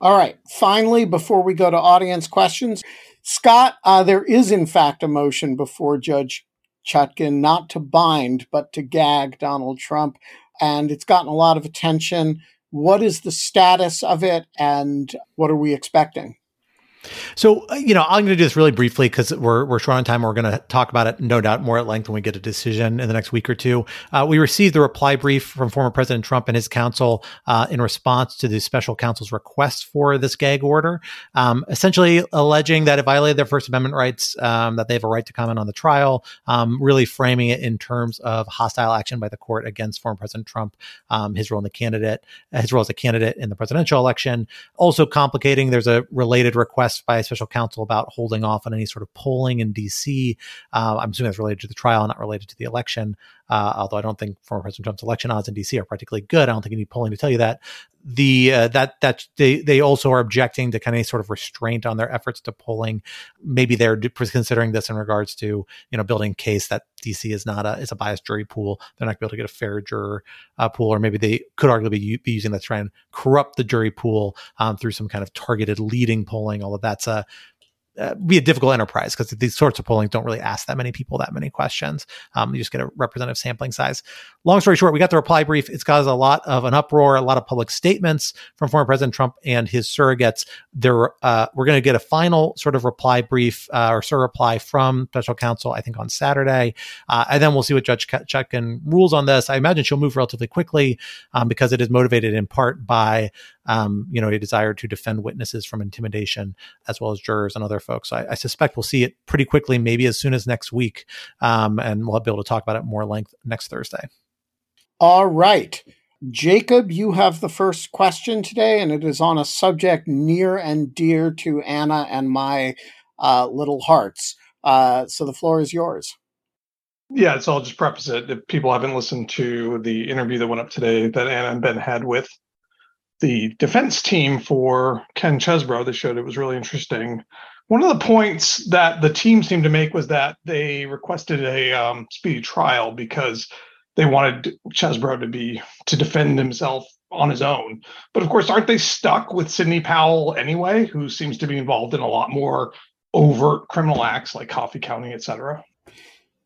All right. Finally, before we go to audience questions, Scott, there is in fact a motion before Judge Chutkan not to bind, but to gag Donald Trump. And it's gotten a lot of attention. What is the status of it, and what are we expecting? So, I'm going to do this really briefly because we're short on time. We're going to talk about it, no doubt, more at length when we get a decision in the next week or two. We received the reply brief from former President Trump and his counsel in response to the special counsel's request for this gag order, essentially alleging that it violated their First Amendment rights, that they have a right to comment on the trial, really framing it in terms of hostile action by the court against former President Trump, his role as a candidate in the presidential election. Also complicating, there's a related request by a special counsel about holding off on any sort of polling in DC. I'm assuming that's related to the trial, not related to the election. Although I don't think former President Trump's election odds in DC are particularly good. I don't think you need polling to tell you that. They also are objecting to kind of any sort of restraint on their efforts to polling. Maybe they're considering this in regards to building case that DC is not a biased jury pool. They're not going to be able to get a fair juror pool, or maybe they could arguably be using that to try and corrupt the jury pool through some kind of targeted leading polling. Although that's be a difficult enterprise because these sorts of pollings don't really ask that many people that many questions. You just get a representative sampling size. Long story short, we got the reply brief. It's caused a lot of an uproar, a lot of public statements from former President Trump and his surrogates. We're going to get a final sort of reply brief or surreply from special counsel, I think, on Saturday. And then we'll see what Judge Chutkan rules on this. I imagine she'll move relatively quickly because it is motivated in part by a desire to defend witnesses from intimidation as well as jurors and other folks. So I suspect we'll see it pretty quickly, maybe as soon as next week. And we'll be able to talk about it more length next Thursday. All right. Jacob, you have the first question today, and it is on a subject near and dear to Anna and my little hearts. So the floor is yours. Yeah, so I'll just preface it. If people haven't listened to the interview that went up today that Anna and Ben had with the defense team for Ken Chesebro, they showed it was really interesting. One of the points that the team seemed to make was that they requested a speedy trial because they wanted Chesebro to defend himself on his own. But of course, aren't they stuck with Sidney Powell anyway, who seems to be involved in a lot more overt criminal acts like Coffee County, et cetera?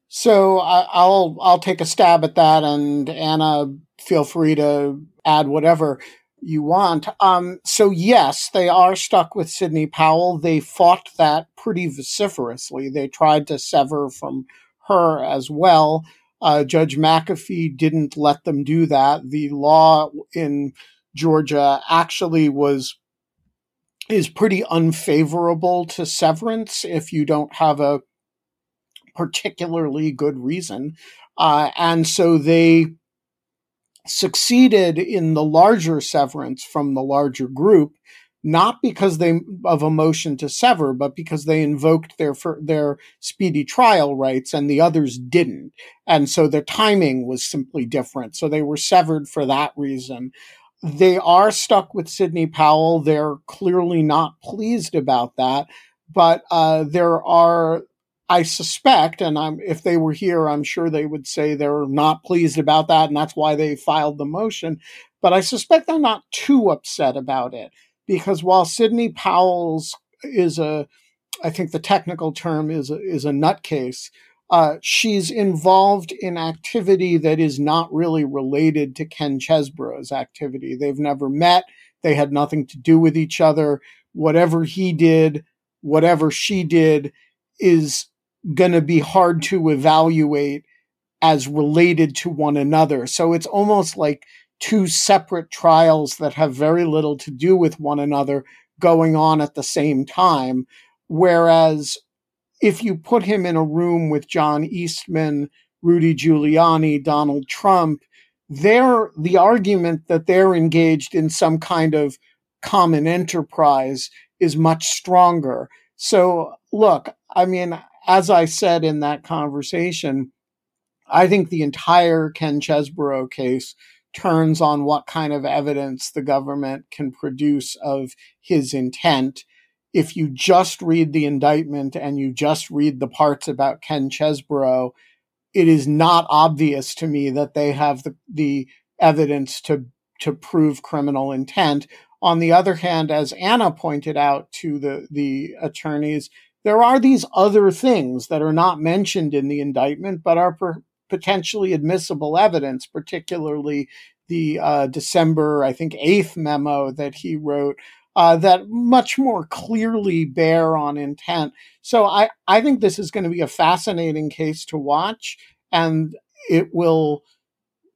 So I'll take a stab at that, and Anna, feel free to add whatever you want. So yes, they are stuck with Sidney Powell. They fought that pretty vociferously. They tried to sever from her as well. Judge McAfee didn't let them do that. The law in Georgia actually is pretty unfavorable to severance if you don't have a particularly good reason. And so they succeeded in the larger severance from the larger group, not because of a motion to sever, but because they invoked their speedy trial rights and the others didn't. And so their timing was simply different. So they were severed for that reason. They are stuck with Sidney Powell. They're clearly not pleased about that, but there are, I suspect, and if they were here, I'm sure they would say they're not pleased about that, and that's why they filed the motion. But I suspect they're not too upset about it, because while Sidney Powell's I think the technical term is a nutcase, she's involved in activity that is not really related to Ken Chesebro's activity. They've never met. They had nothing to do with each other. Whatever he did, whatever she did is going to be hard to evaluate as related to one another. So it's almost like two separate trials that have very little to do with one another going on at the same time. Whereas if you put him in a room with John Eastman, Rudy Giuliani, Donald Trump, the argument that they're engaged in some kind of common enterprise is much stronger. So look, as I said in that conversation, I think the entire Ken Chesebro case turns on what kind of evidence the government can produce of his intent. If you just read the indictment and you just read the parts about Ken Chesebro, it is not obvious to me that they have the evidence to prove criminal intent. On the other hand, as Anna pointed out to the attorneys, there are these other things that are not mentioned in the indictment, but are potentially admissible evidence, particularly the December, I think, 8th memo that he wrote that much more clearly bear on intent. So I think this is going to be a fascinating case to watch, and it will,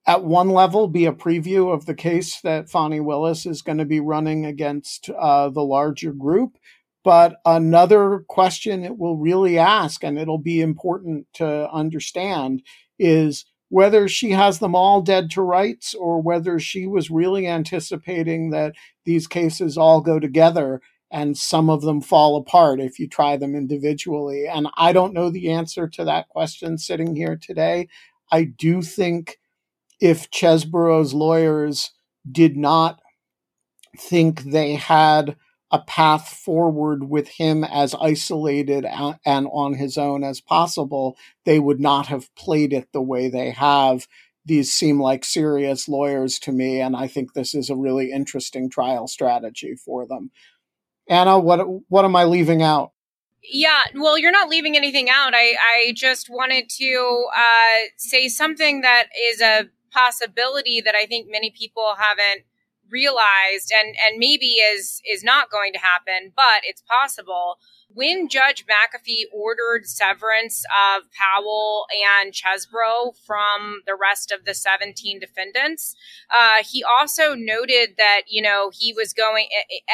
at one level, be a preview of the case that Fani Willis is going to be running against the larger group. But another question it will really ask, and it'll be important to understand, is whether she has them all dead to rights or whether she was really anticipating that these cases all go together and some of them fall apart if you try them individually. And I don't know the answer to that question sitting here today. I do think if Chesebro's lawyers did not think they had a path forward with him as isolated and on his own as possible, they would not have played it the way they have. These seem like serious lawyers to me, and I think this is a really interesting trial strategy for them. Anna, what am I leaving out? Yeah, well, you're not leaving anything out. I just wanted to say something that is a possibility that I think many people haven't realized and maybe is not going to happen, but it's possible. When Judge McAfee ordered severance of Powell and Chesebro from the rest of the 17 defendants, he also noted that, he was going,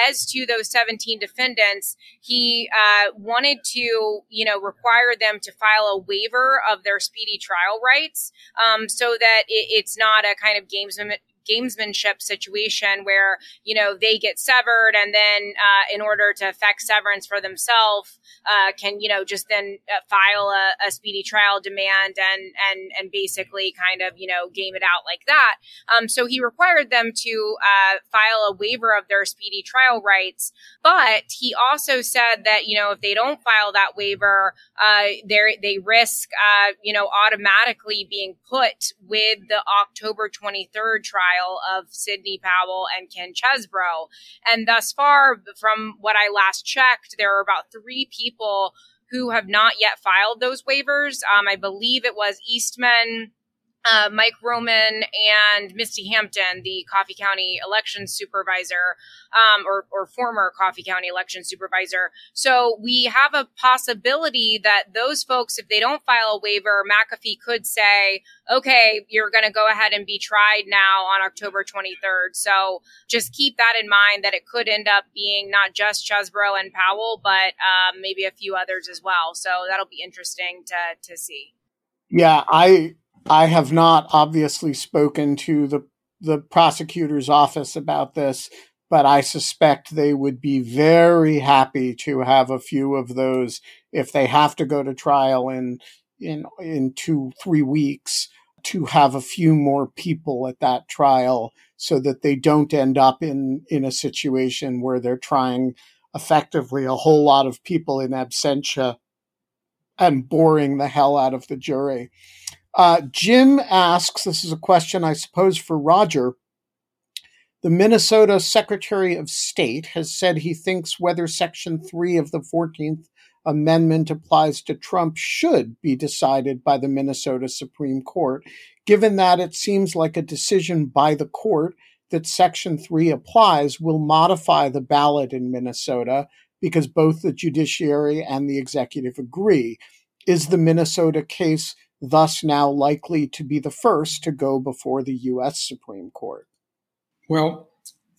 as to those 17 defendants, he wanted to, require them to file a waiver of their speedy trial rights so that it's not a kind of gamesmanship situation where, they get severed and then in order to effect severance for themselves can, just then file a speedy trial demand and basically kind of, game it out like that. So he required them to file a waiver of their speedy trial rights. But he also said that, if they don't file that waiver, they risk, automatically being put with the October 23rd trial of Sidney Powell and Ken Chesebro. And thus far, from what I last checked, there are about 3 people who have not yet filed those waivers. I believe it was Eastman, Mike Roman, and Misty Hampton, the Coffee County election supervisor, or former Coffee County election supervisor. So we have a possibility that those folks, if they don't file a waiver, McAfee could say, okay, you're going to go ahead and be tried now on October 23rd. So just keep that in mind, that it could end up being not just Chesebro and Powell, but maybe a few others as well. So that'll be interesting to see. Yeah, I have not obviously spoken to the prosecutor's office about this, but I suspect they would be very happy to have a few of those if they have to go to trial in 2-3 weeks, to have a few more people at that trial so that they don't end up in a situation where they're trying effectively a whole lot of people in absentia and boring the hell out of the jury. Jim asks, this is a question, I suppose, for Roger. The Minnesota Secretary of State has said he thinks whether Section 3 of the 14th Amendment applies to Trump should be decided by the Minnesota Supreme Court, given that it seems like a decision by the court that Section 3 applies will modify the ballot in Minnesota because both the judiciary and the executive agree. Is the Minnesota case thus now likely to be the first to go before the U.S. Supreme Court? Well,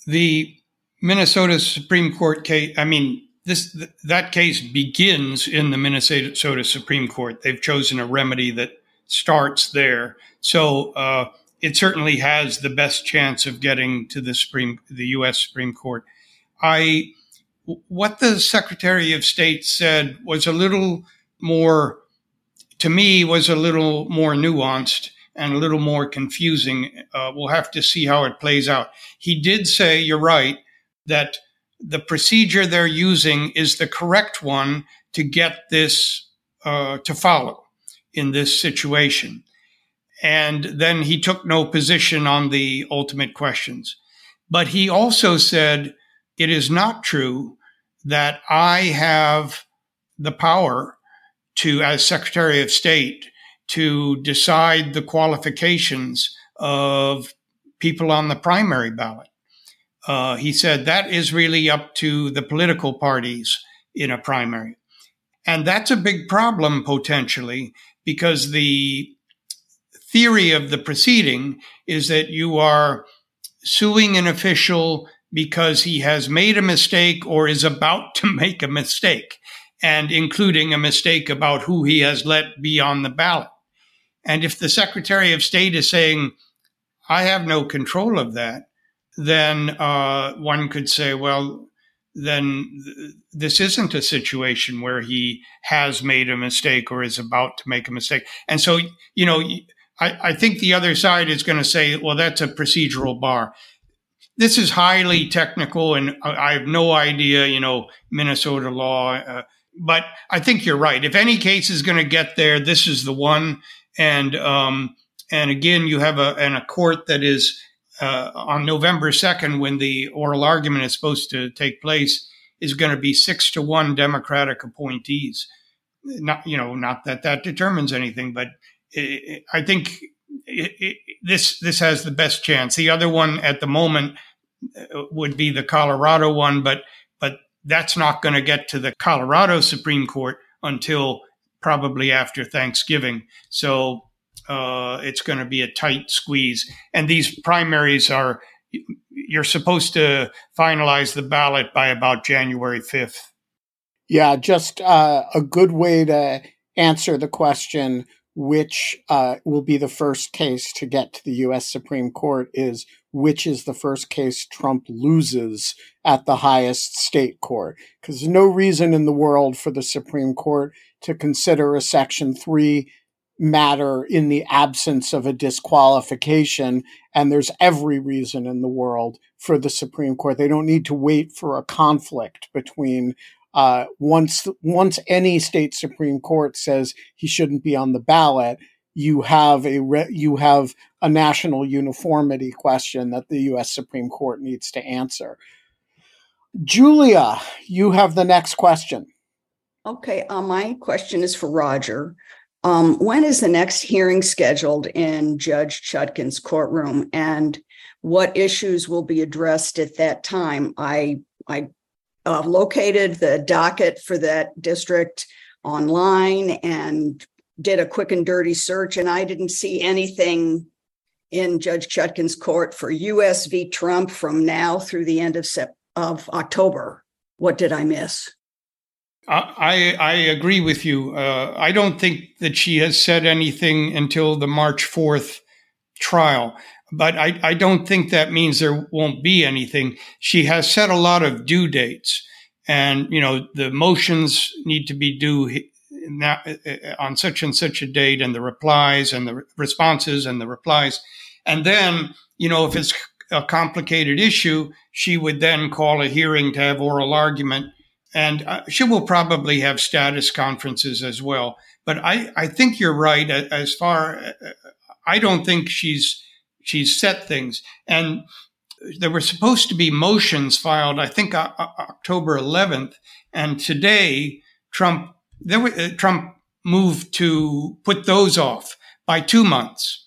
the Minnesota Supreme Court case, that case begins in the Minnesota Supreme Court. They've chosen a remedy that starts there. So it certainly has the best chance of getting to the U.S. Supreme Court. What the Secretary of State said was a little more nuanced and a little more confusing. We'll have to see how it plays out. He did say, you're right, that the procedure they're using is the correct one to get this to follow in this situation. And then he took no position on the ultimate questions. But he also said, it is not true that I have the power to, as Secretary of State, to decide the qualifications of people on the primary ballot. He said that is really up to the political parties in a primary. And that's a big problem potentially, because the theory of the proceeding is that you are suing an official because he has made a mistake or is about to make a mistake, and including a mistake about who he has let be on the ballot. And if the Secretary of State is saying, I have no control of that, then one could say, well, then this isn't a situation where he has made a mistake or is about to make a mistake. And so, you know, I think the other side is going to say, well, that's a procedural bar. This is highly technical, and I have no idea, you know, Minnesota law. But I think you're right. If any case is going to get there, this is the one. And again, you have a court that is on November 2nd, when the oral argument is supposed to take place, is going to be 6-1 Democratic appointees. Not that that determines anything, but I think this has the best chance. The other one at the moment would be the Colorado one, but that's not going to get to the Colorado Supreme Court until probably after Thanksgiving. So it's going to be a tight squeeze. And these primaries are, you're supposed to finalize the ballot by about January 5th. Yeah, just a good way to answer the question, which will be the first case to get to the U.S. Supreme Court, is which is the first case Trump loses at the highest state court. Because there's no reason in the world for the Supreme Court to consider a Section 3 matter in the absence of a disqualification. And there's every reason in the world for the Supreme Court. They don't need to wait for a conflict between once any state Supreme Court says he shouldn't be on the ballot, you have a national uniformity question that the U.S. Supreme Court needs to answer. Julia, you have the next question. Okay, my question is for Roger. When is the next hearing scheduled in Judge Chutkan's courtroom, and what issues will be addressed at that time? I've located the docket for that district online and did a quick and dirty search, and I didn't see anything in Judge Chutkan's court for U.S. v. Trump from now through the end of October. What did I miss? I agree with you. I don't think that she has said anything until the March 4th trial. But I don't think that means there won't be anything. She has set a lot of due dates, and, you know, the motions need to be due on such and such a date, and the replies and the responses and the replies. And then, you know, if it's a complicated issue, she would then call a hearing to have oral argument, and she will probably have status conferences as well. But I think you're right. As far, I don't think she's set things. And there were supposed to be motions filed, I think, October 11th. And today, Trump moved to put those off by 2 months.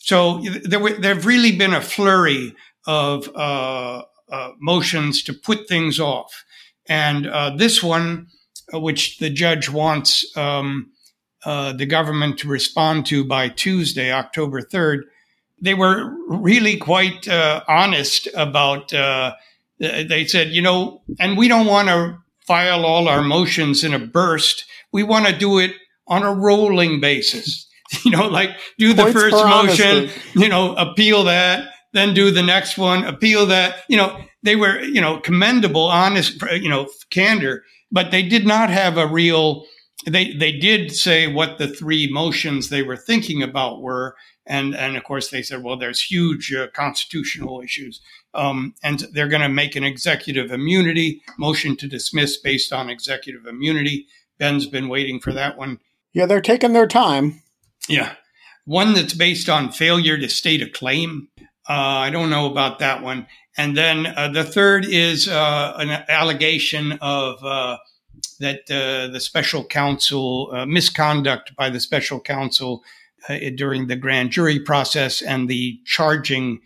So there've really been a flurry of motions to put things off. And this one, which the judge wants the government to respond to by Tuesday, October 3rd, they were really quite honest about, they said, you know, and we don't want to file all our motions in a burst. We want to do it on a rolling basis, you know, like do the first motion, you know, appeal that, then do the next one, appeal that. You know, they were, you know, commendable, honest, you know, candor, but they did not have a real, they did say what the three motions they were thinking about were. And of course, they said, well, there's huge constitutional issues. And they're going to make an executive immunity motion to dismiss based on executive immunity. Ben's been waiting for that one. Yeah, they're taking their time. Yeah. One that's based on failure to state a claim. I don't know about that one. And then the third is an allegation of that the special counsel, misconduct by the special counsel during the grand jury process and the charging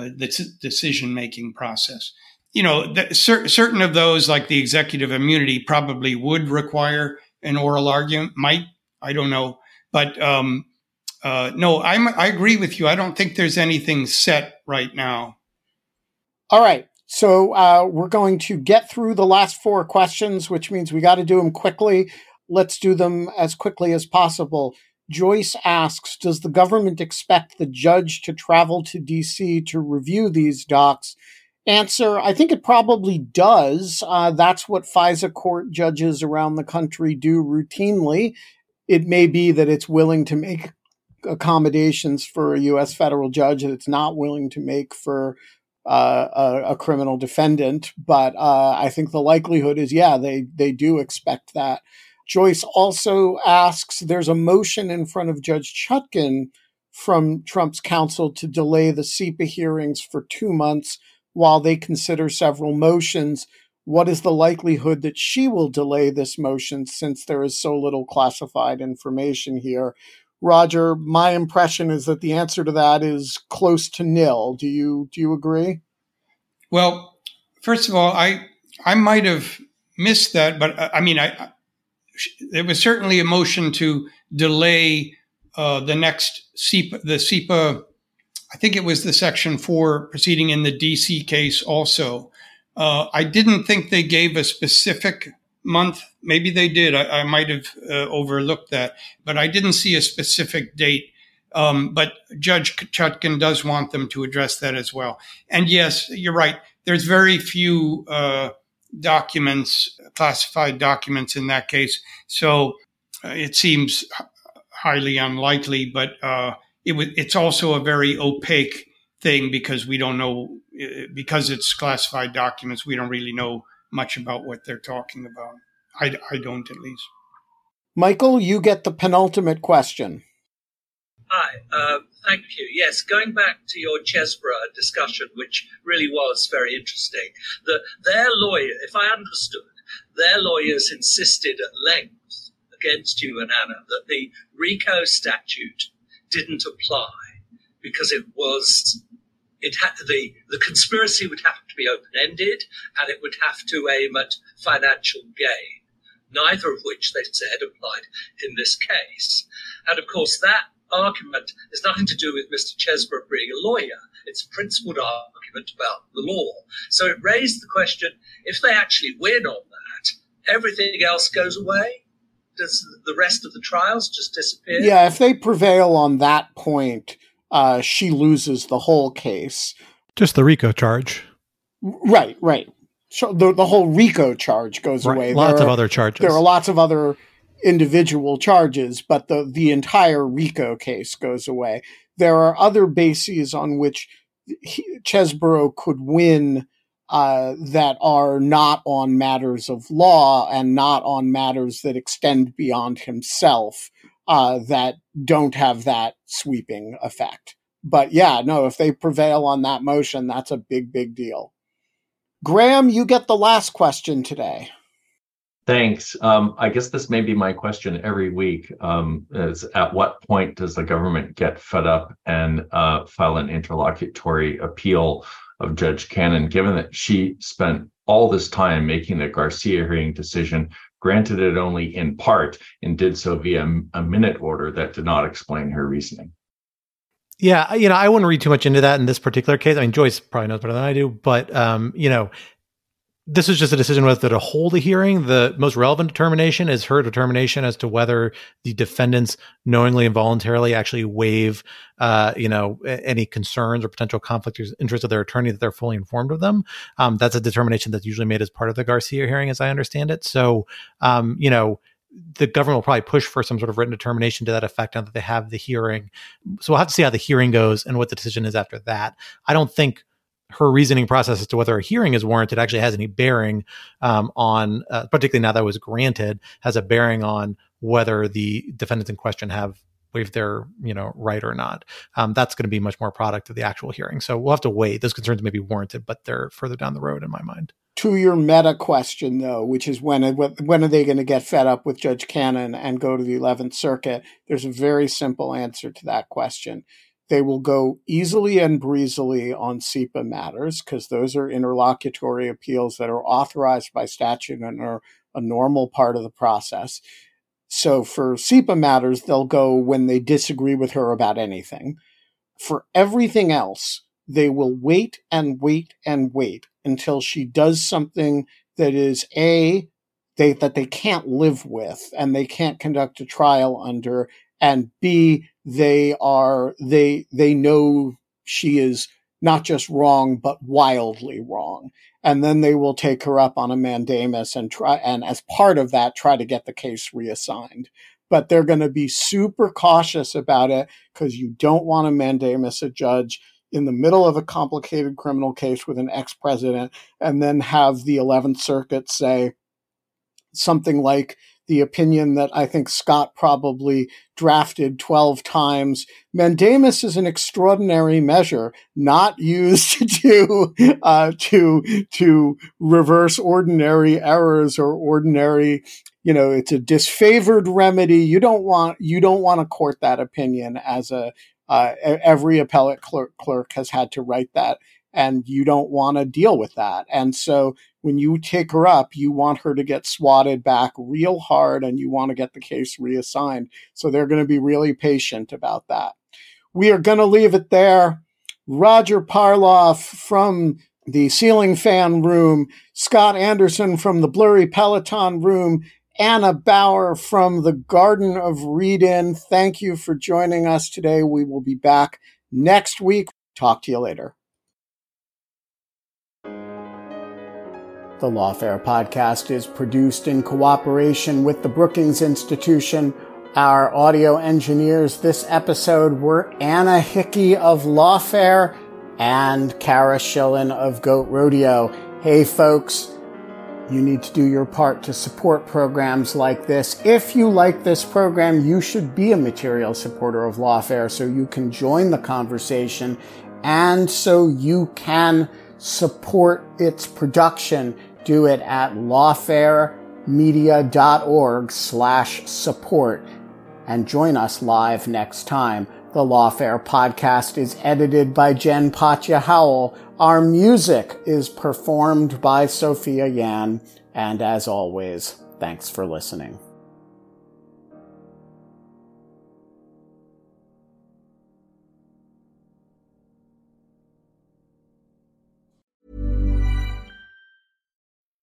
the decision-making process. You know, certain of those, like the executive immunity, probably would require an oral argument. Might, I don't know. But no, I agree with you. I don't think there's anything set right now. All right. So we're going to get through the last four questions, which means we got to do them quickly. Let's do them as quickly as possible. Joyce asks, does the government expect the judge to travel to DC to review these docs? Answer, I think it probably does. That's what FISA court judges around the country do routinely. It may be that it's willing to make accommodations for a U.S. federal judge that it's not willing to make for a criminal defendant. But I think the likelihood is, yeah, they do expect that. Joyce also asks, there's a motion in front of Judge Chutkan from Trump's counsel to delay the CIPA hearings for 2 months while they consider several motions. What is the likelihood that she will delay this motion since there is so little classified information here? Roger, my impression is that the answer to that is close to nil. Do you agree? Well, first of all, I might have missed that, but I mean, there was certainly a motion to delay the next CIPA, I think it was the Section 4 proceeding in the DC case also. I didn't think they gave a specific month. Maybe they did. I might have overlooked that, but I didn't see a specific date. But Judge Chutkan does want them to address that as well. And yes, you're right. There's very few documents, classified documents in that case. So it seems highly unlikely, but it's also a very opaque thing because we don't know, because it's classified documents, we don't really know much about what they're talking about. I don't, at least. Michael, you get the penultimate question. Hi, thank you. Yes, going back to your Chesebro discussion, which really was very interesting, their lawyer, if I understood, their lawyers insisted at length against you and Anna that the RICO statute didn't apply because the conspiracy would have to be open-ended and it would have to aim at financial gain, neither of which they said applied in this case. And of course that argument has nothing to do with Mr. Chesebro being a lawyer. It's a principled argument about the law. So it raised the question, if they actually win on that, everything else goes away? Does the rest of the trials just disappear? Yeah, if they prevail on that point, she loses the whole case. Just the RICO charge. Right. So the whole RICO charge goes away. Lots of other charges. There are lots of other individual charges, but the entire RICO case goes away. There are other bases on which Chesebro could win that are not on matters of law and not on matters that extend beyond himself that don't have that sweeping effect. But yeah, no, if they prevail on that motion, that's a big, big deal. Graham, you get the last question today. Thanks. I guess this may be my question every week, is at what point does the government get fed up and file an interlocutory appeal of Judge Cannon, given that she spent all this time making the Garcia hearing decision, granted it only in part, and did so via a minute order that did not explain her reasoning? Yeah, you know, I wouldn't read too much into that in this particular case. I mean, Joyce probably knows better than I do, but, you know, this is just a decision whether to hold a hearing. The most relevant determination is her determination as to whether the defendants knowingly and voluntarily actually waive, any concerns or potential conflict of interest of their attorney, that they're fully informed of them. That's a determination that's usually made as part of the Garcia hearing, as I understand it. So, the government will probably push for some sort of written determination to that effect now that they have the hearing. So we'll have to see how the hearing goes and what the decision is after that. I don't think her reasoning process as to whether a hearing is warranted actually has any bearing on, particularly now that it was granted, has a bearing on whether the defendants in question have waived their, right or not. That's going to be much more a product of the actual hearing. So we'll have to wait. Those concerns may be warranted, but they're further down the road in my mind. To your meta question, though, which is when are they going to get fed up with Judge Cannon and go to the 11th Circuit? There's a very simple answer to that question. They will go easily and breezily on CIPA matters because those are interlocutory appeals that are authorized by statute and are a normal part of the process. So for CIPA matters, they'll go when they disagree with her about anything. For everything else, they will wait and wait and wait until she does something that is that they can't live with and they can't conduct a trial under, and B, they know she is not just wrong, but wildly wrong. And then they will take her up on a mandamus and try, as part of that, to get the case reassigned. But they're going to be super cautious about it because you don't want to mandamus a judge in the middle of a complicated criminal case with an ex-president and then have the 11th Circuit say something like the opinion that I think Scott probably drafted 12 times. Mandamus is an extraordinary measure not used to reverse ordinary errors or ordinary, it's a disfavored remedy. You don't want to court that opinion as every appellate clerk has had to write that. And you don't want to deal with that. And so when you take her up, you want her to get swatted back real hard and you want to get the case reassigned. So they're going to be really patient about that. We are going to leave it there. Roger Parloff from the Ceiling Fan Room, Scott Anderson from the Blurry Peloton Room, Anna Bauer from the Garden of Read-In. Thank you for joining us today. We will be back next week. Talk to you later. The Lawfare Podcast is produced in cooperation with the Brookings Institution. Our audio engineers this episode were Anna Hickey of Lawfare and Kara Schillen of Goat Rodeo. Hey, folks, you need to do your part to support programs like this. If you like this program, you should be a material supporter of Lawfare so you can join the conversation and so you can support its production. Do it at lawfaremedia.org/support and join us live next time. The Lawfare Podcast is edited by Jen Patya Howell. Our music is performed by Sophia Yan. And as always, thanks for listening.